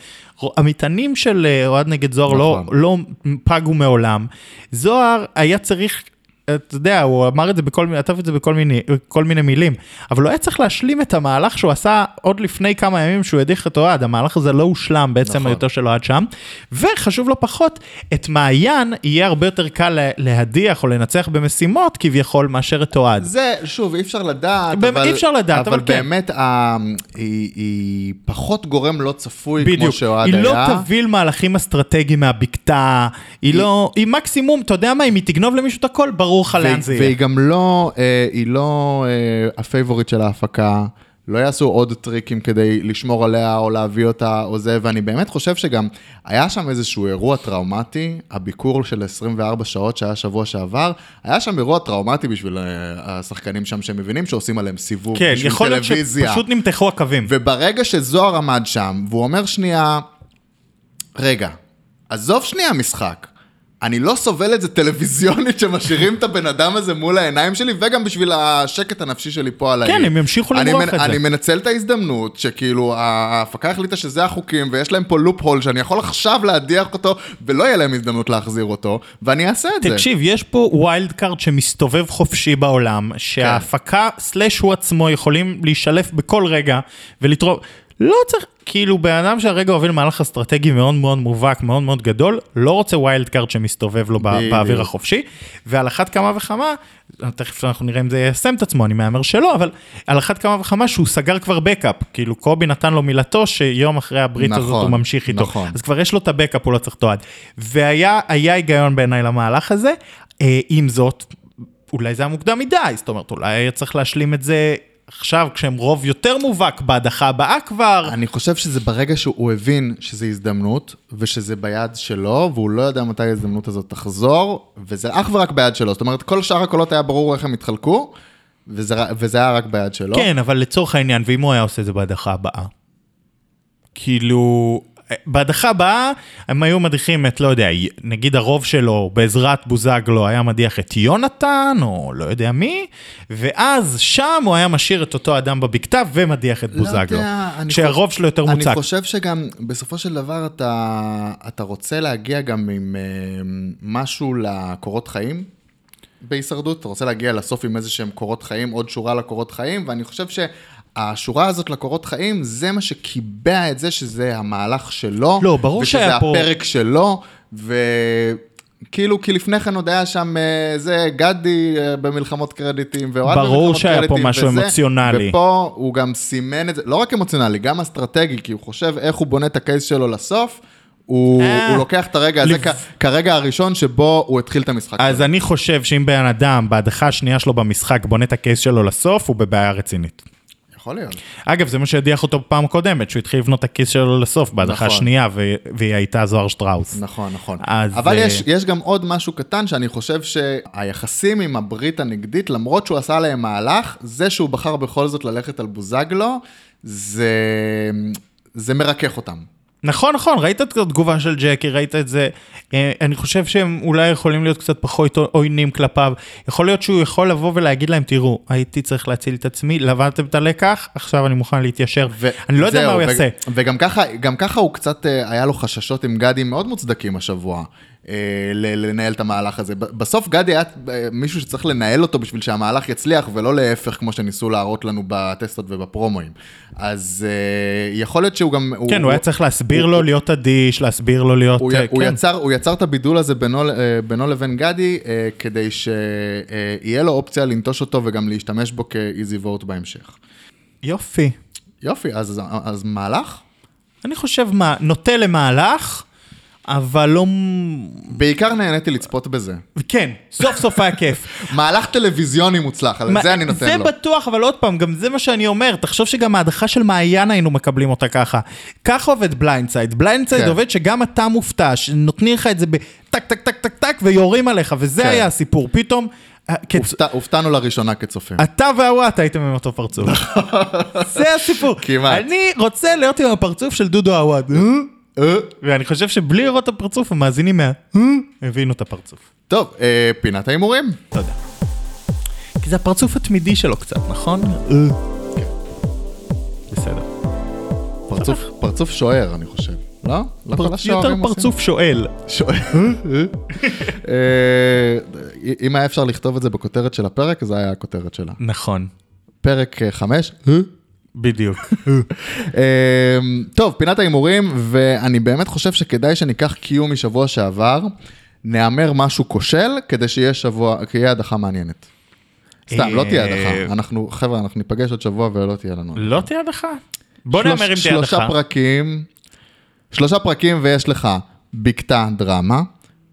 המטענים של אוהד נגד זוהר לא, לא פגו מעולם. זוהר היה צריך... אתה יודע, הוא אמר את זה בכל מיני, עטף את זה בכל מיני, כל מיני מילים, אבל לא היה צריך להשלים את המהלך שהוא עשה עוד לפני כמה ימים שהוא הדיח את אוהד, המהלך הזה לא הושלם בעצם נכון. היותו של אוהד שם, וחשוב לו פחות, את מעיין יהיה הרבה יותר קל להדיח או לנצח במשימות כביכול מאשר את אוהד. זה שוב, אי אפשר לדעת, ב- אבל, אי אפשר לדעת, אבל, אבל כן. באמת ה... היא, היא פחות גורם לא צפוי בדיוק. כמו שאוהד היא היה. היא לא תביל מהלכים אסטרטגיים מהבקתה, היא, היא לא, היא מקסימום, אתה יודע מה, אם היא תגנוב למישהו את הכל, ברור. והיא גם לא, היא לא הפייבורית של ההפקה, לא יעשו עוד טריקים כדי לשמור עליה או להביא אותה או זה, ואני באמת חושב שגם היה שם איזשהו אירוע טראומטי, הביקור של עשרים וארבע שעות שהיה שבוע שעבר, היה שם אירוע טראומטי בשביל השחקנים שם שמבינים שעושים עליהם סיבוב, כן, בשביל יכול טלוויזיה. שפשוט נמתחו הקווים. וברגע שזוהר עמד שם, והוא אומר שנייה, רגע, עזוב שנייה משחק, אני לא סובל את זה טלוויזיונית שמשאירים את הבן אדם הזה מול העיניים שלי, וגם בשביל השקט הנפשי שלי פה על העיר. כן, הם ימשיכו למרוח את זה. אני מנצל את ההזדמנות, שכאילו ההפקה החליטה שזה החוקים, ויש להם פה לופ הול, שאני יכול עכשיו להדיח אותו, ולא יהיה להם הזדמנות להחזיר אותו, ואני אעשה את זה. תקשיב, יש פה ווילד קארד שמסתובב חופשי בעולם, שההפקה סלש הוא עצמו יכולים להישלף בכל רגע, ולתרוב... לא צריך, כאילו באדם שהרגע הוביל מהלך אסטרטגי מאוד מאוד מובהק, מאוד מאוד גדול, לא רוצה ווילד קארד שמסתובב לו באוויר החופשי, ועל אחת כמה וכמה, תכף אנחנו נראה אם זה יסם את עצמו, אני מאמר שלא, אבל על אחת כמה וכמה שהוא סגר כבר בקאפ, כאילו קובי נתן לו מילתו שיום אחרי הברית הזאת הוא ממשיך איתו, אז כבר יש לו את הבקאפ, הוא לא צריך תועד, והיה היגיון בעיניי למהלך הזה, עם זאת, אולי זה היה מוקדם מדי, זאת אומרת, אולי צריך להשלים את זה עכשיו, כשהם רוב יותר מובהק בהדחה הבאה כבר... אני חושב שזה ברגע שהוא הבין שזה הזדמנות, ושזה ביד שלו, והוא לא יודע מתי ההזדמנות הזאת תחזור, וזה אך ורק ביד שלו. זאת אומרת, כל שאר הקולות היה ברור איך הם התחלקו, וזה, וזה היה רק ביד שלו. כן, אבל לצורך העניין, ואם הוא היה עושה את זה בהדחה הבאה? כאילו... בהדחה הבאה, הם היו מדיחים את, לא יודע, נגיד הרוב שלו בעזרת בוזגלו היה מדיח את יונתן, או לא יודע מי, ואז שם הוא היה משאיר את אותו אדם בבקתיו ומדיח את בוזגלו. כשהרוב שלו יותר מוצק. אני חושב שגם בסופו של דבר אתה, אתה רוצה להגיע גם עם משהו לקורות חיים בהישרדות, אתה רוצה להגיע לסוף עם איזה שהם קורות חיים, עוד שורה לקורות חיים, ואני חושב ש... השורה הזאת לקורות חיים, זה מה שקיבע את זה, שזה המהלך שלו, לא, ברור שזה הפרק פה... שלו, וכאילו, כי לפני כן עוד היה שם, זה גדי במלחמות קרדיטים, ואוהד במלחמות קרדיטים, ברור שהיה פה משהו וזה, אמוציונלי. ופה הוא גם סימן את זה, לא רק אמוציונלי, גם אסטרטגי, כי הוא חושב איך הוא בונה את הקייס שלו לסוף, הוא, אה, הוא לוקח את הרגע הזה, לפ... כרגע הראשון שבו הוא התחיל את המשחק. אז שלו. אני חושב שאם בן אדם, בהדחה השנייה שלו במשחק, בונה את הקייס שלו לסוף, הוא בבעיה רצינית. אגב, זה מה שהדיח אותו פעם קודמת, שהוא התחיל לבנות הכיס שלו לסוף, בהדחה השנייה, והיא הייתה זוהר שטראוס. נכון, נכון. אבל יש גם עוד משהו קטן, שאני חושב שהיחסים עם הברית הנגדית, למרות שהוא עשה להם מהלך, זה שהוא בחר בכל זאת ללכת על בוזגלו, זה מרכך אותם. נכון, נכון, ראית את התגובה של ג'קי, ראית את זה, אני חושב שהם אולי יכולים להיות קצת פחות עוינים כלפיו, יכול להיות שהוא יכול לבוא ולהגיד להם, תראו, הייתי צריך להציל את עצמי, לבנתם את הלקח, עכשיו אני מוכן להתיישר, ו- אני לא יודע מה הוא ו- יעשה. וגם ככה, גם ככה הוא קצת, היה לו חששות עם גדי מאוד מוצדקים השבוע, לנהל את המהלך הזה. בסוף גדי היה מישהו שצריך לנהל אותו בשביל שהמהלך יצליח, ולא להפך כמו שניסו להראות לנו בטסטות ובפרומואים. אז יכול להיות שהוא גם... כן, הוא היה צריך להסביר לו להיות אדיש, להסביר לו להיות... הוא יצר את הבידול הזה בינו לבין גדי, כדי שיהיה לו אופציה לנטוש אותו וגם להשתמש בו כאיזי וורט בהמשך. יופי. יופי, אז מהלך? אני חושב נוטה למהלך, אבל לא... בעיקר נהניתי לצפות בזה. כן, סוף סוף היה כיף. מהלך טלוויזיוני מוצלח, על זה אני נותן לו. זה בטוח, אבל עוד פעם, גם זה מה שאני אומר, תחשוב שגם ההדחה של מעיין היינו מקבלים אותה ככה. ככה עובד בליינדסייד. בליינדסייד עובד שגם אתה מופתע, שנותנים לך את זה בטק, טק, טק, טק, טק, ויורים עליך, וזה היה הסיפור. פתאום... הופתענו לראשונה כצופים. אתה והוואט הייתם עם אותו פרצוף. זה הסיפור. אני רוצה להיות עם הפרצוף של דודו הוואט. ואני חושב שבלי לראות את הפרצוף, המאזינים מה... הבינו את הפרצוף. טוב, פינת האימורים. תודה. כי זה הפרצוף התמידי שלו קצת, נכון? כן. בסדר. פרצוף שוער, אני חושב. לא? יותר פרצוף שואל. שואל. אם היה אפשר לכתוב את זה בכותרת של הפרק, זה היה הכותרת שלה. נכון. פרק חמש. בדיוק. טוב, פינת האימורים, ואני באמת חושב שכדאי שניקח קיום משבוע שעבר, נאמר משהו כושל, כדי שיהיה שבוע, כי יהיה הדחה מעניינת. סתם, לא תהיה הדחה. אנחנו, חבר'ה, אנחנו ניפגש עוד שבוע ולא תהיה לנו. לא תהיה הדחה. בוא נאמר אם תהיה הדחה. שלושה פרקים, שלושה פרקים ויש לך בקתה דרמה,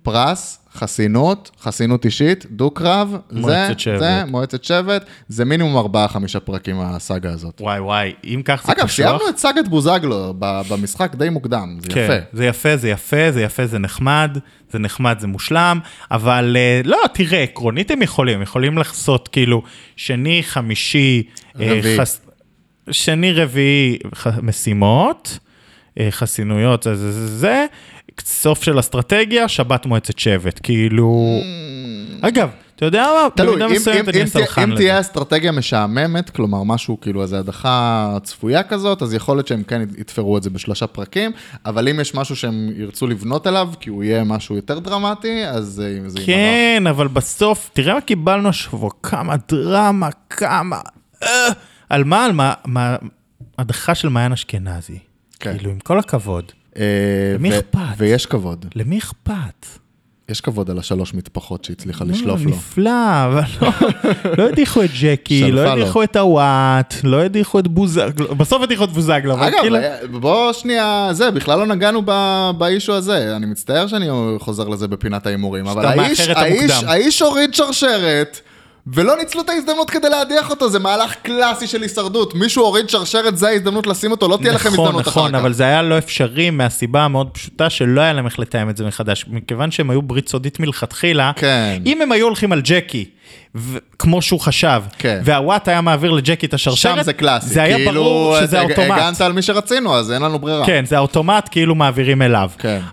פרס, חסינות, חסינות אישית, דו-קרב, מועצת זה, זה, מועצת שבט, זה מינימום ארבעה, חמישה פרקים הסאגה הזאת. וואי וואי, אם כך זה אגב, קשוח. אגב, סיימנו את סאגת בוזגלו במשחק די מוקדם, זה כן, יפה. זה יפה, זה יפה, זה יפה, זה נחמד, זה נחמד, זה מושלם, אבל לא, תראה, עקרונית הם יכולים, יכולים לחסות כאילו שני, חמישי, רביעי. חס... שני, רביעי, ח... משימות, חסינויות, זה זה זה, זה. סוף של אסטרטגיה, שבת מועצת שבט, כאילו... אגב, אתה יודע מה? תלוי, אם תהיה אסטרטגיה משעממת, כלומר משהו, כאילו, איזו הדחה צפויה כזאת, אז יכול להיות שהם כן יתפרו את זה בשלושה פרקים, אבל אם יש משהו שהם ירצו לבנות עליו, כי הוא יהיה משהו יותר דרמטי, אז זה... כן, אבל בסוף, תראה מה קיבלנו השבוע, כמה דרמה, כמה... על מה, על מה... הדחה של מעיין אשכנזי. כאילו, עם כל הכבוד... למי אכפת? ויש כבוד. למי אכפת? יש כבוד על השלוש מטפחות שהצליחה לשלוף לו. נפלא, אבל לא הדיחו את ג'קי, לא הדיחו את הוואט, לא הדיחו את בוזגלו, בסוף הדיחו את בוזגלו. אגב, בוא שנייה, זה, בכלל לא נגענו באישו הזה, אני מצטער שאני חוזר לזה בפינת האימורים, אבל האיש הוריד שרשרת, ולא ניצלו את ההזדמנות כדי להדיח אותו, זה מהלך קלאסי של הישרדות, מישהו הוריד שרשרת, זה ההזדמנות לשים אותו, לא תהיה לכם הזדמנות אחר כך. נכון, אבל זה היה לא אפשרי מהסיבה המאוד פשוטה, שלא היה להם איך לתאם את זה מחדש, מכיוון שהם היו ברית סודית מלכתחילה, אם הם היו הולכים על ג'קי, כמו שהוא חשב, והוואט היה מעביר לג'קי את השרשרת, שם זה קלאסי, זה היה ברור שזה אוטומט. הגנת על מי שרצינו, אז אין לנו ברירה. כן, זה האוטומט, כאילו מעבירים אליו.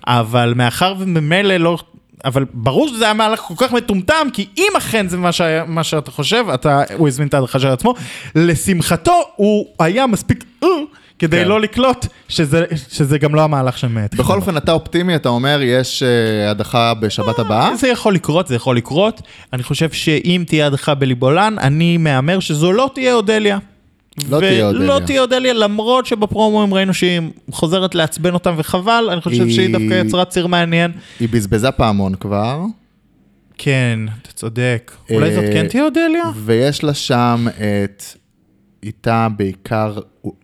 אבל מאחר וממילא לא אבל ברור שזה היה מהלך כל כך מטומטם, כי אם אכן זה מה, ש... מה שאתה חושב, אתה... הוא הזמין את ההדרכה של עצמו, לשמחתו הוא היה מספיק כדי כן. לא לקלוט, שזה, שזה גם לא המהלך שמעת. בכל אופן, אתה אופטימי, אתה אומר, יש uh, הדחה בשבת הבאה? זה יכול לקרות, זה יכול לקרות. אני חושב שאם תהיה הדחה בליבולן, אני מאמר שזו לא תהיה אודליה. לא תהיה אודליה. לא תהיה אודליה, למרות שבפרומוים ראינו שהיא חוזרת לעצבן אותם וחבל, אני חושב שהיא דווקא יצרה ציר מעניין. היא בזבזה פעמון כבר. כן, אתה צודק. אולי זאת כן תהיה אודליה? ויש לה שם את, איתה בעיקר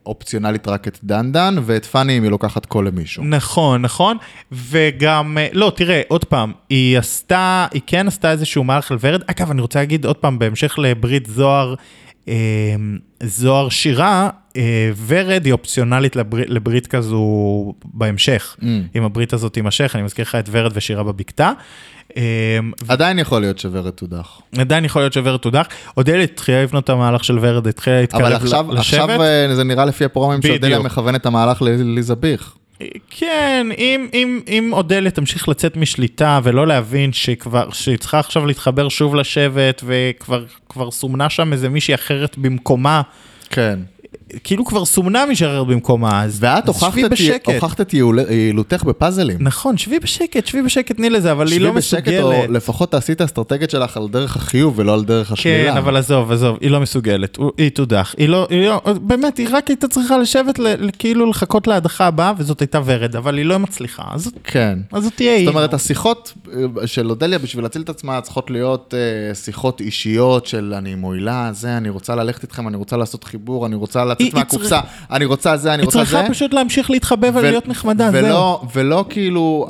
אופציונלית רק את דנדן, ואת פני אם היא לוקחת כל למישהו. נכון, נכון. וגם, לא, תראה, עוד פעם, היא עשתה, היא כן עשתה איזשהו מהלך על ורד. אגב, אני רוצה להגיד עוד פעם, בהמשך לברית זוהר, זוהר שירה, ורד היא אופציונלית לברית, לברית כזו בהמשך. Mm. אם הברית הזאת תימשך, אני מזכיר לך את ורד ושירה בבקתה. עדיין יכול להיות שוורד תודח. עדיין יכול להיות שוורד תודח. אודליה התחילה לבנות את המהלך של ורד, התחילה להתקרב לשבת. אבל עכשיו, עכשיו זה נראה לפי הפרומים שאודליה מכוון את המהלך לזביך. כן, אם, אם, אם אודליה תמשיך לצאת משליטה ולא להבין שכבר, שהיא צריכה עכשיו להתחבר שוב לשבת וכבר, כבר סומנה שם איזה מישהי אחרת במקומה. כן. כאילו כבר סומנה מישהי אחרת במקומה, אז, ואת אז שבי בשקט. ואת הוכחת את יעילותך בפאזלים. נכון, שבי בשקט, שבי בשקט תני לזה, אבל היא לא מסוגלת. שבי בשקט, או לפחות תעשי את האסטרטגיה שלך על דרך החיוב ולא על דרך השלילה. כן, אבל עזוב, עזוב, היא לא מסוגלת, היא תודח. היא לא, היא לא, באמת, היא רק הייתה צריכה לשבת, כאילו לחכות להדחה הבאה, וזאת הייתה ורד, אבל היא לא מצליחה. אז, כן. אז זאת תהיה. זאת אומרת, השיחות של אודליה, בשביל להציל את עצמה, צריכות להיות שיחות אישיות של אני מועילה, זה, אני רוצה ללכת איתכם, אני רוצה לעשות חיבור, אני רוצה לצאת מהקופסה, אני רוצה זה, אני רוצה זה. היא צריכה פשוט להמשיך להתחבב ולהיות נחמדה, זהו. ולא כאילו,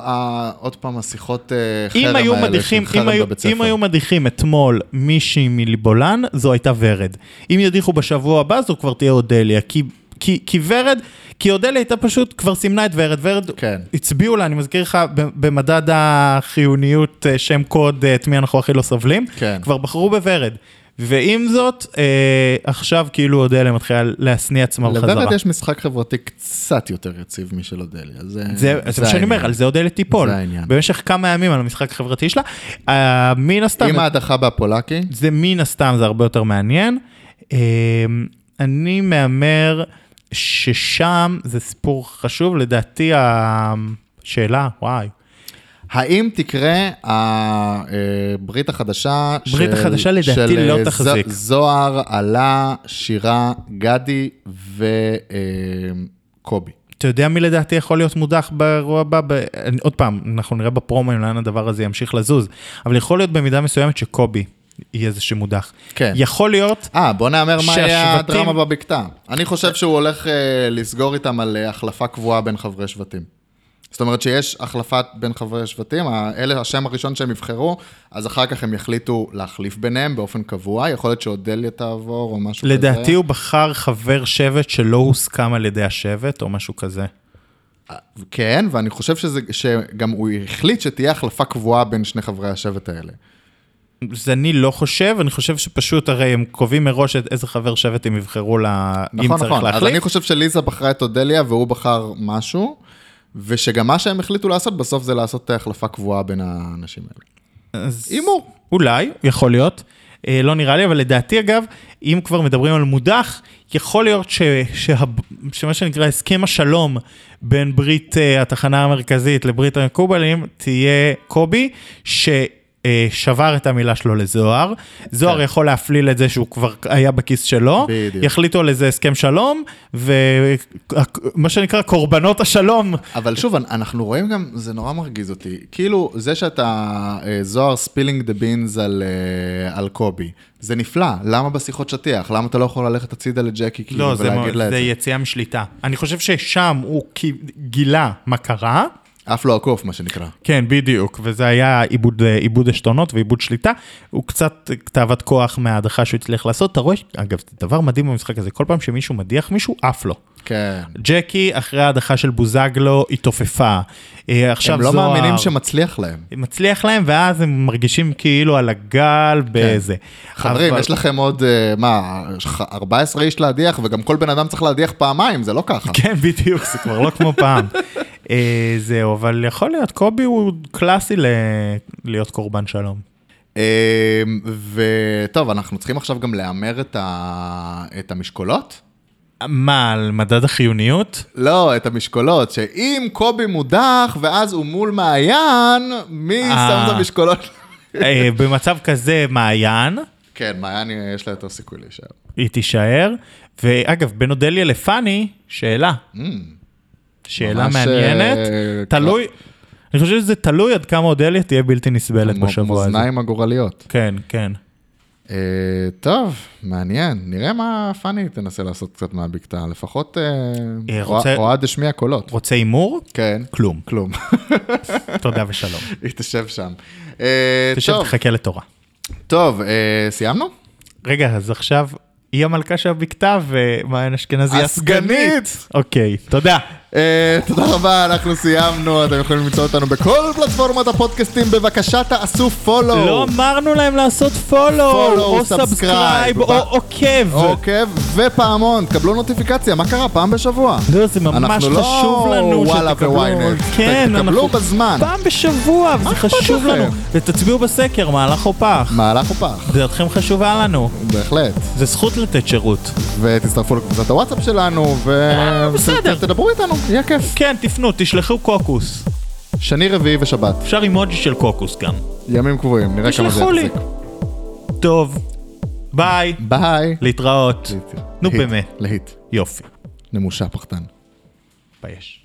עוד פעם, השיחות חרם האלה של חרם בבית ספר. אם היו מדיחים אתמול מישהי מליבולן, זו הייתה ורד. אם ידיחו בשבוע הבא, זו כבר תהיה אודליה, כי ורד, כי אודליה הייתה פשוט, כבר סימנה את ורד, ורד הצביעו לה, אני מזכיר לך, במדד החיוניות, שם קוד, את מי אנחנו הכי לא סבלים, כבר בחרו בוורד. ועם זאת, אה, עכשיו כאילו אודליה מתחילה להסניע עצמה בחזרה. לברד יש משחק חברתי קצת יותר יציב משל אודליה. זה, זה, זה מה שאני אומר, על זה אודליה טיפול. זה העניין. במשך כמה ימים על המשחק החברתי שלה. אה, מין הסתם... עם ההדחה בפולקי? זה מין הסתם, זה הרבה יותר מעניין. אה, אני מאמר ששם, זה סיפור חשוב, לדעתי השאלה, וואי. האם תקרא הברית החדשה ברית של, החדשה לדעתי לא תחזיק. זוהר, עלה, שירה, גדי וקובי. אתה יודע מי לדעתי יכול להיות מודח ברוע הבא? ב... עוד פעם, אנחנו נראה בפרומים לאן הדבר הזה ימשיך לזוז, אבל יכול להיות במידה מסוימת שקובי יהיה איזה שמודח. כן. יכול להיות... אה, בוא נאמר מה היה הדרמה בבקתה. אני חושב שהוא הולך לסגור איתם על החלפה קבועה בין חברי שבטים. זאת אומרת שיש החלפת בין חברי השבטים, האלה השם הראשון שהם יבחרו, אז אחר כך הם יחליטו להחליף ביניהם באופן קבוע, יכול להיות שאודליה תעבור או משהו כזה. לדעתי הוא בחר חבר שבט שלא הוסכם על ידי השבט או משהו כזה. כן, ואני חושב שזה, שגם הוא החליט שתהיה החלפה קבועה בין שני חברי השבט האלה. זה אני לא חושב, אני חושב שפשוט הרי הם קובעים מראש את איזה חבר שבט הם יבחרו לה, נכון, אם נכון. צריך להחליף. אז אני חושב שליזה בחרה את אודליה והוא בחר משהו, ושגם מה שהם החליטו לעשות בסוף זה לעשות החלפה קבועה בין האנשים האלה. אימור. אולי, יכול להיות. אה, לא נראה לי, אבל לדעתי אגב, אם כבר מדברים על מודח, יכול להיות ש, שה, שמה שנקרא הסכם השלום בין ברית אה, התחנה המרכזית לברית המקובלים, תהיה קובי, ש... שבר את המילה שלו לזוהר, זוהר יכול להפליל את זה שהוא כבר היה בכיס שלו, יחליטו על איזה הסכם שלום, ומה שנקרא קורבנות השלום. אבל שוב, אנחנו רואים גם, זה נורא מרגיז אותי, כאילו זה שאתה זוהר spilling the beans על קובי, זה נפלא, למה בשיחות שטיח? למה אתה לא יכול ללכת הצידה לג'קי כאילו ולהגיד לה את זה? זה יציאה משליטה. אני חושב ששם הוא גילה מה קרה, אף לא עקוף, מה שנקרא. כן, בדיוק, וזה היה עיבוד, עיבוד השתונות ועיבוד שליטה, הוא קצת תאוות כוח מההדחה שהוא הצליח לעשות, אתה רואה, אגב, זה דבר מדהים במשחק הזה, כל פעם שמישהו מדיח מישהו, אף לא. כן. ג'קי, אחרי ההדחה של בוזגלו, היא תופפה. עכשיו הם לא זוהר, מאמינים שמצליח להם. מצליח להם, ואז הם מרגישים כאילו על הגל באיזה. כן. חברים, אבל... יש לכם עוד, מה, ארבעה עשר איש להדיח, וגם כל בן אדם צריך להדיח פעמיים, זה לא ככה. כן, בדיוק, זה כבר לא כמו פעם. זהו, אבל יכול להיות, קובי הוא קלאסי להיות קורבן שלום. וטוב, אנחנו צריכים עכשיו גם לאמר את המשקולות. מה, על מדד החיוניות? לא, את המשקולות, שאם קובי מודח ואז הוא מול מעיין, מי שם את המשקולות? במצב כזה מעיין. כן, מעיין יש לה יותר סיכוי להישאר. היא תישאר, ואגב, בין אודליה לפני, שאלה. שאלה מעניינת, תלוי, אני חושב שזה תלוי עד כמה אודליה תהיה בלתי נסבלת בשבוע הזה. מאזניים הגורליות. כן, כן. טוב, מעניין, נראה מה פני תנסה לעשות קצת מהבקתה, לפחות אוהד השמיע קולות. רוצה אימור? כן. כלום. כלום. תודה ושלום. היא תשב שם. תשב, תחכה לתורה. טוב, סיימנו? רגע, אז עכשיו... היא המלכה שהבקתה, ומעיין אשכנזי הסגנית. אוקיי, תודה. תודה רבה, אנחנו סיימנו, אתם יכולים למצוא אותנו בכל פלטפורמת הפודקאסטים, בבקשה תעשו פולו. לא אמרנו להם לעשות פולו, או סאבסקרייב, או עוקב. עוקב ופעמון, תקבלו נוטיפיקציה, מה קרה? פעם בשבוע. לא, זה ממש חשוב לנו שתקבלו. כן, תקבלו בזמן. פעם בשבוע, וזה חשוב לנו. ותצביעו בסקר, מהלך או פח. מהלך או פח. דעתכם חשובה לנו. בהחלט. זה זכות לתת שירות. ותצטרפו לקבוצת הוואטסאפ שלנו, ותדברו איתנו. יהיה כיף. כן, תפנו, תשלחו קוקוס. שני, רביעי ושבת. אפשר אימוג'י של קוקוס גם. ימים קבועים, נראה כמה זה יחזיק. טוב. ביי. ביי. להתראות. נו באמת. להיט. יופי. נמושה פחתן. ביי.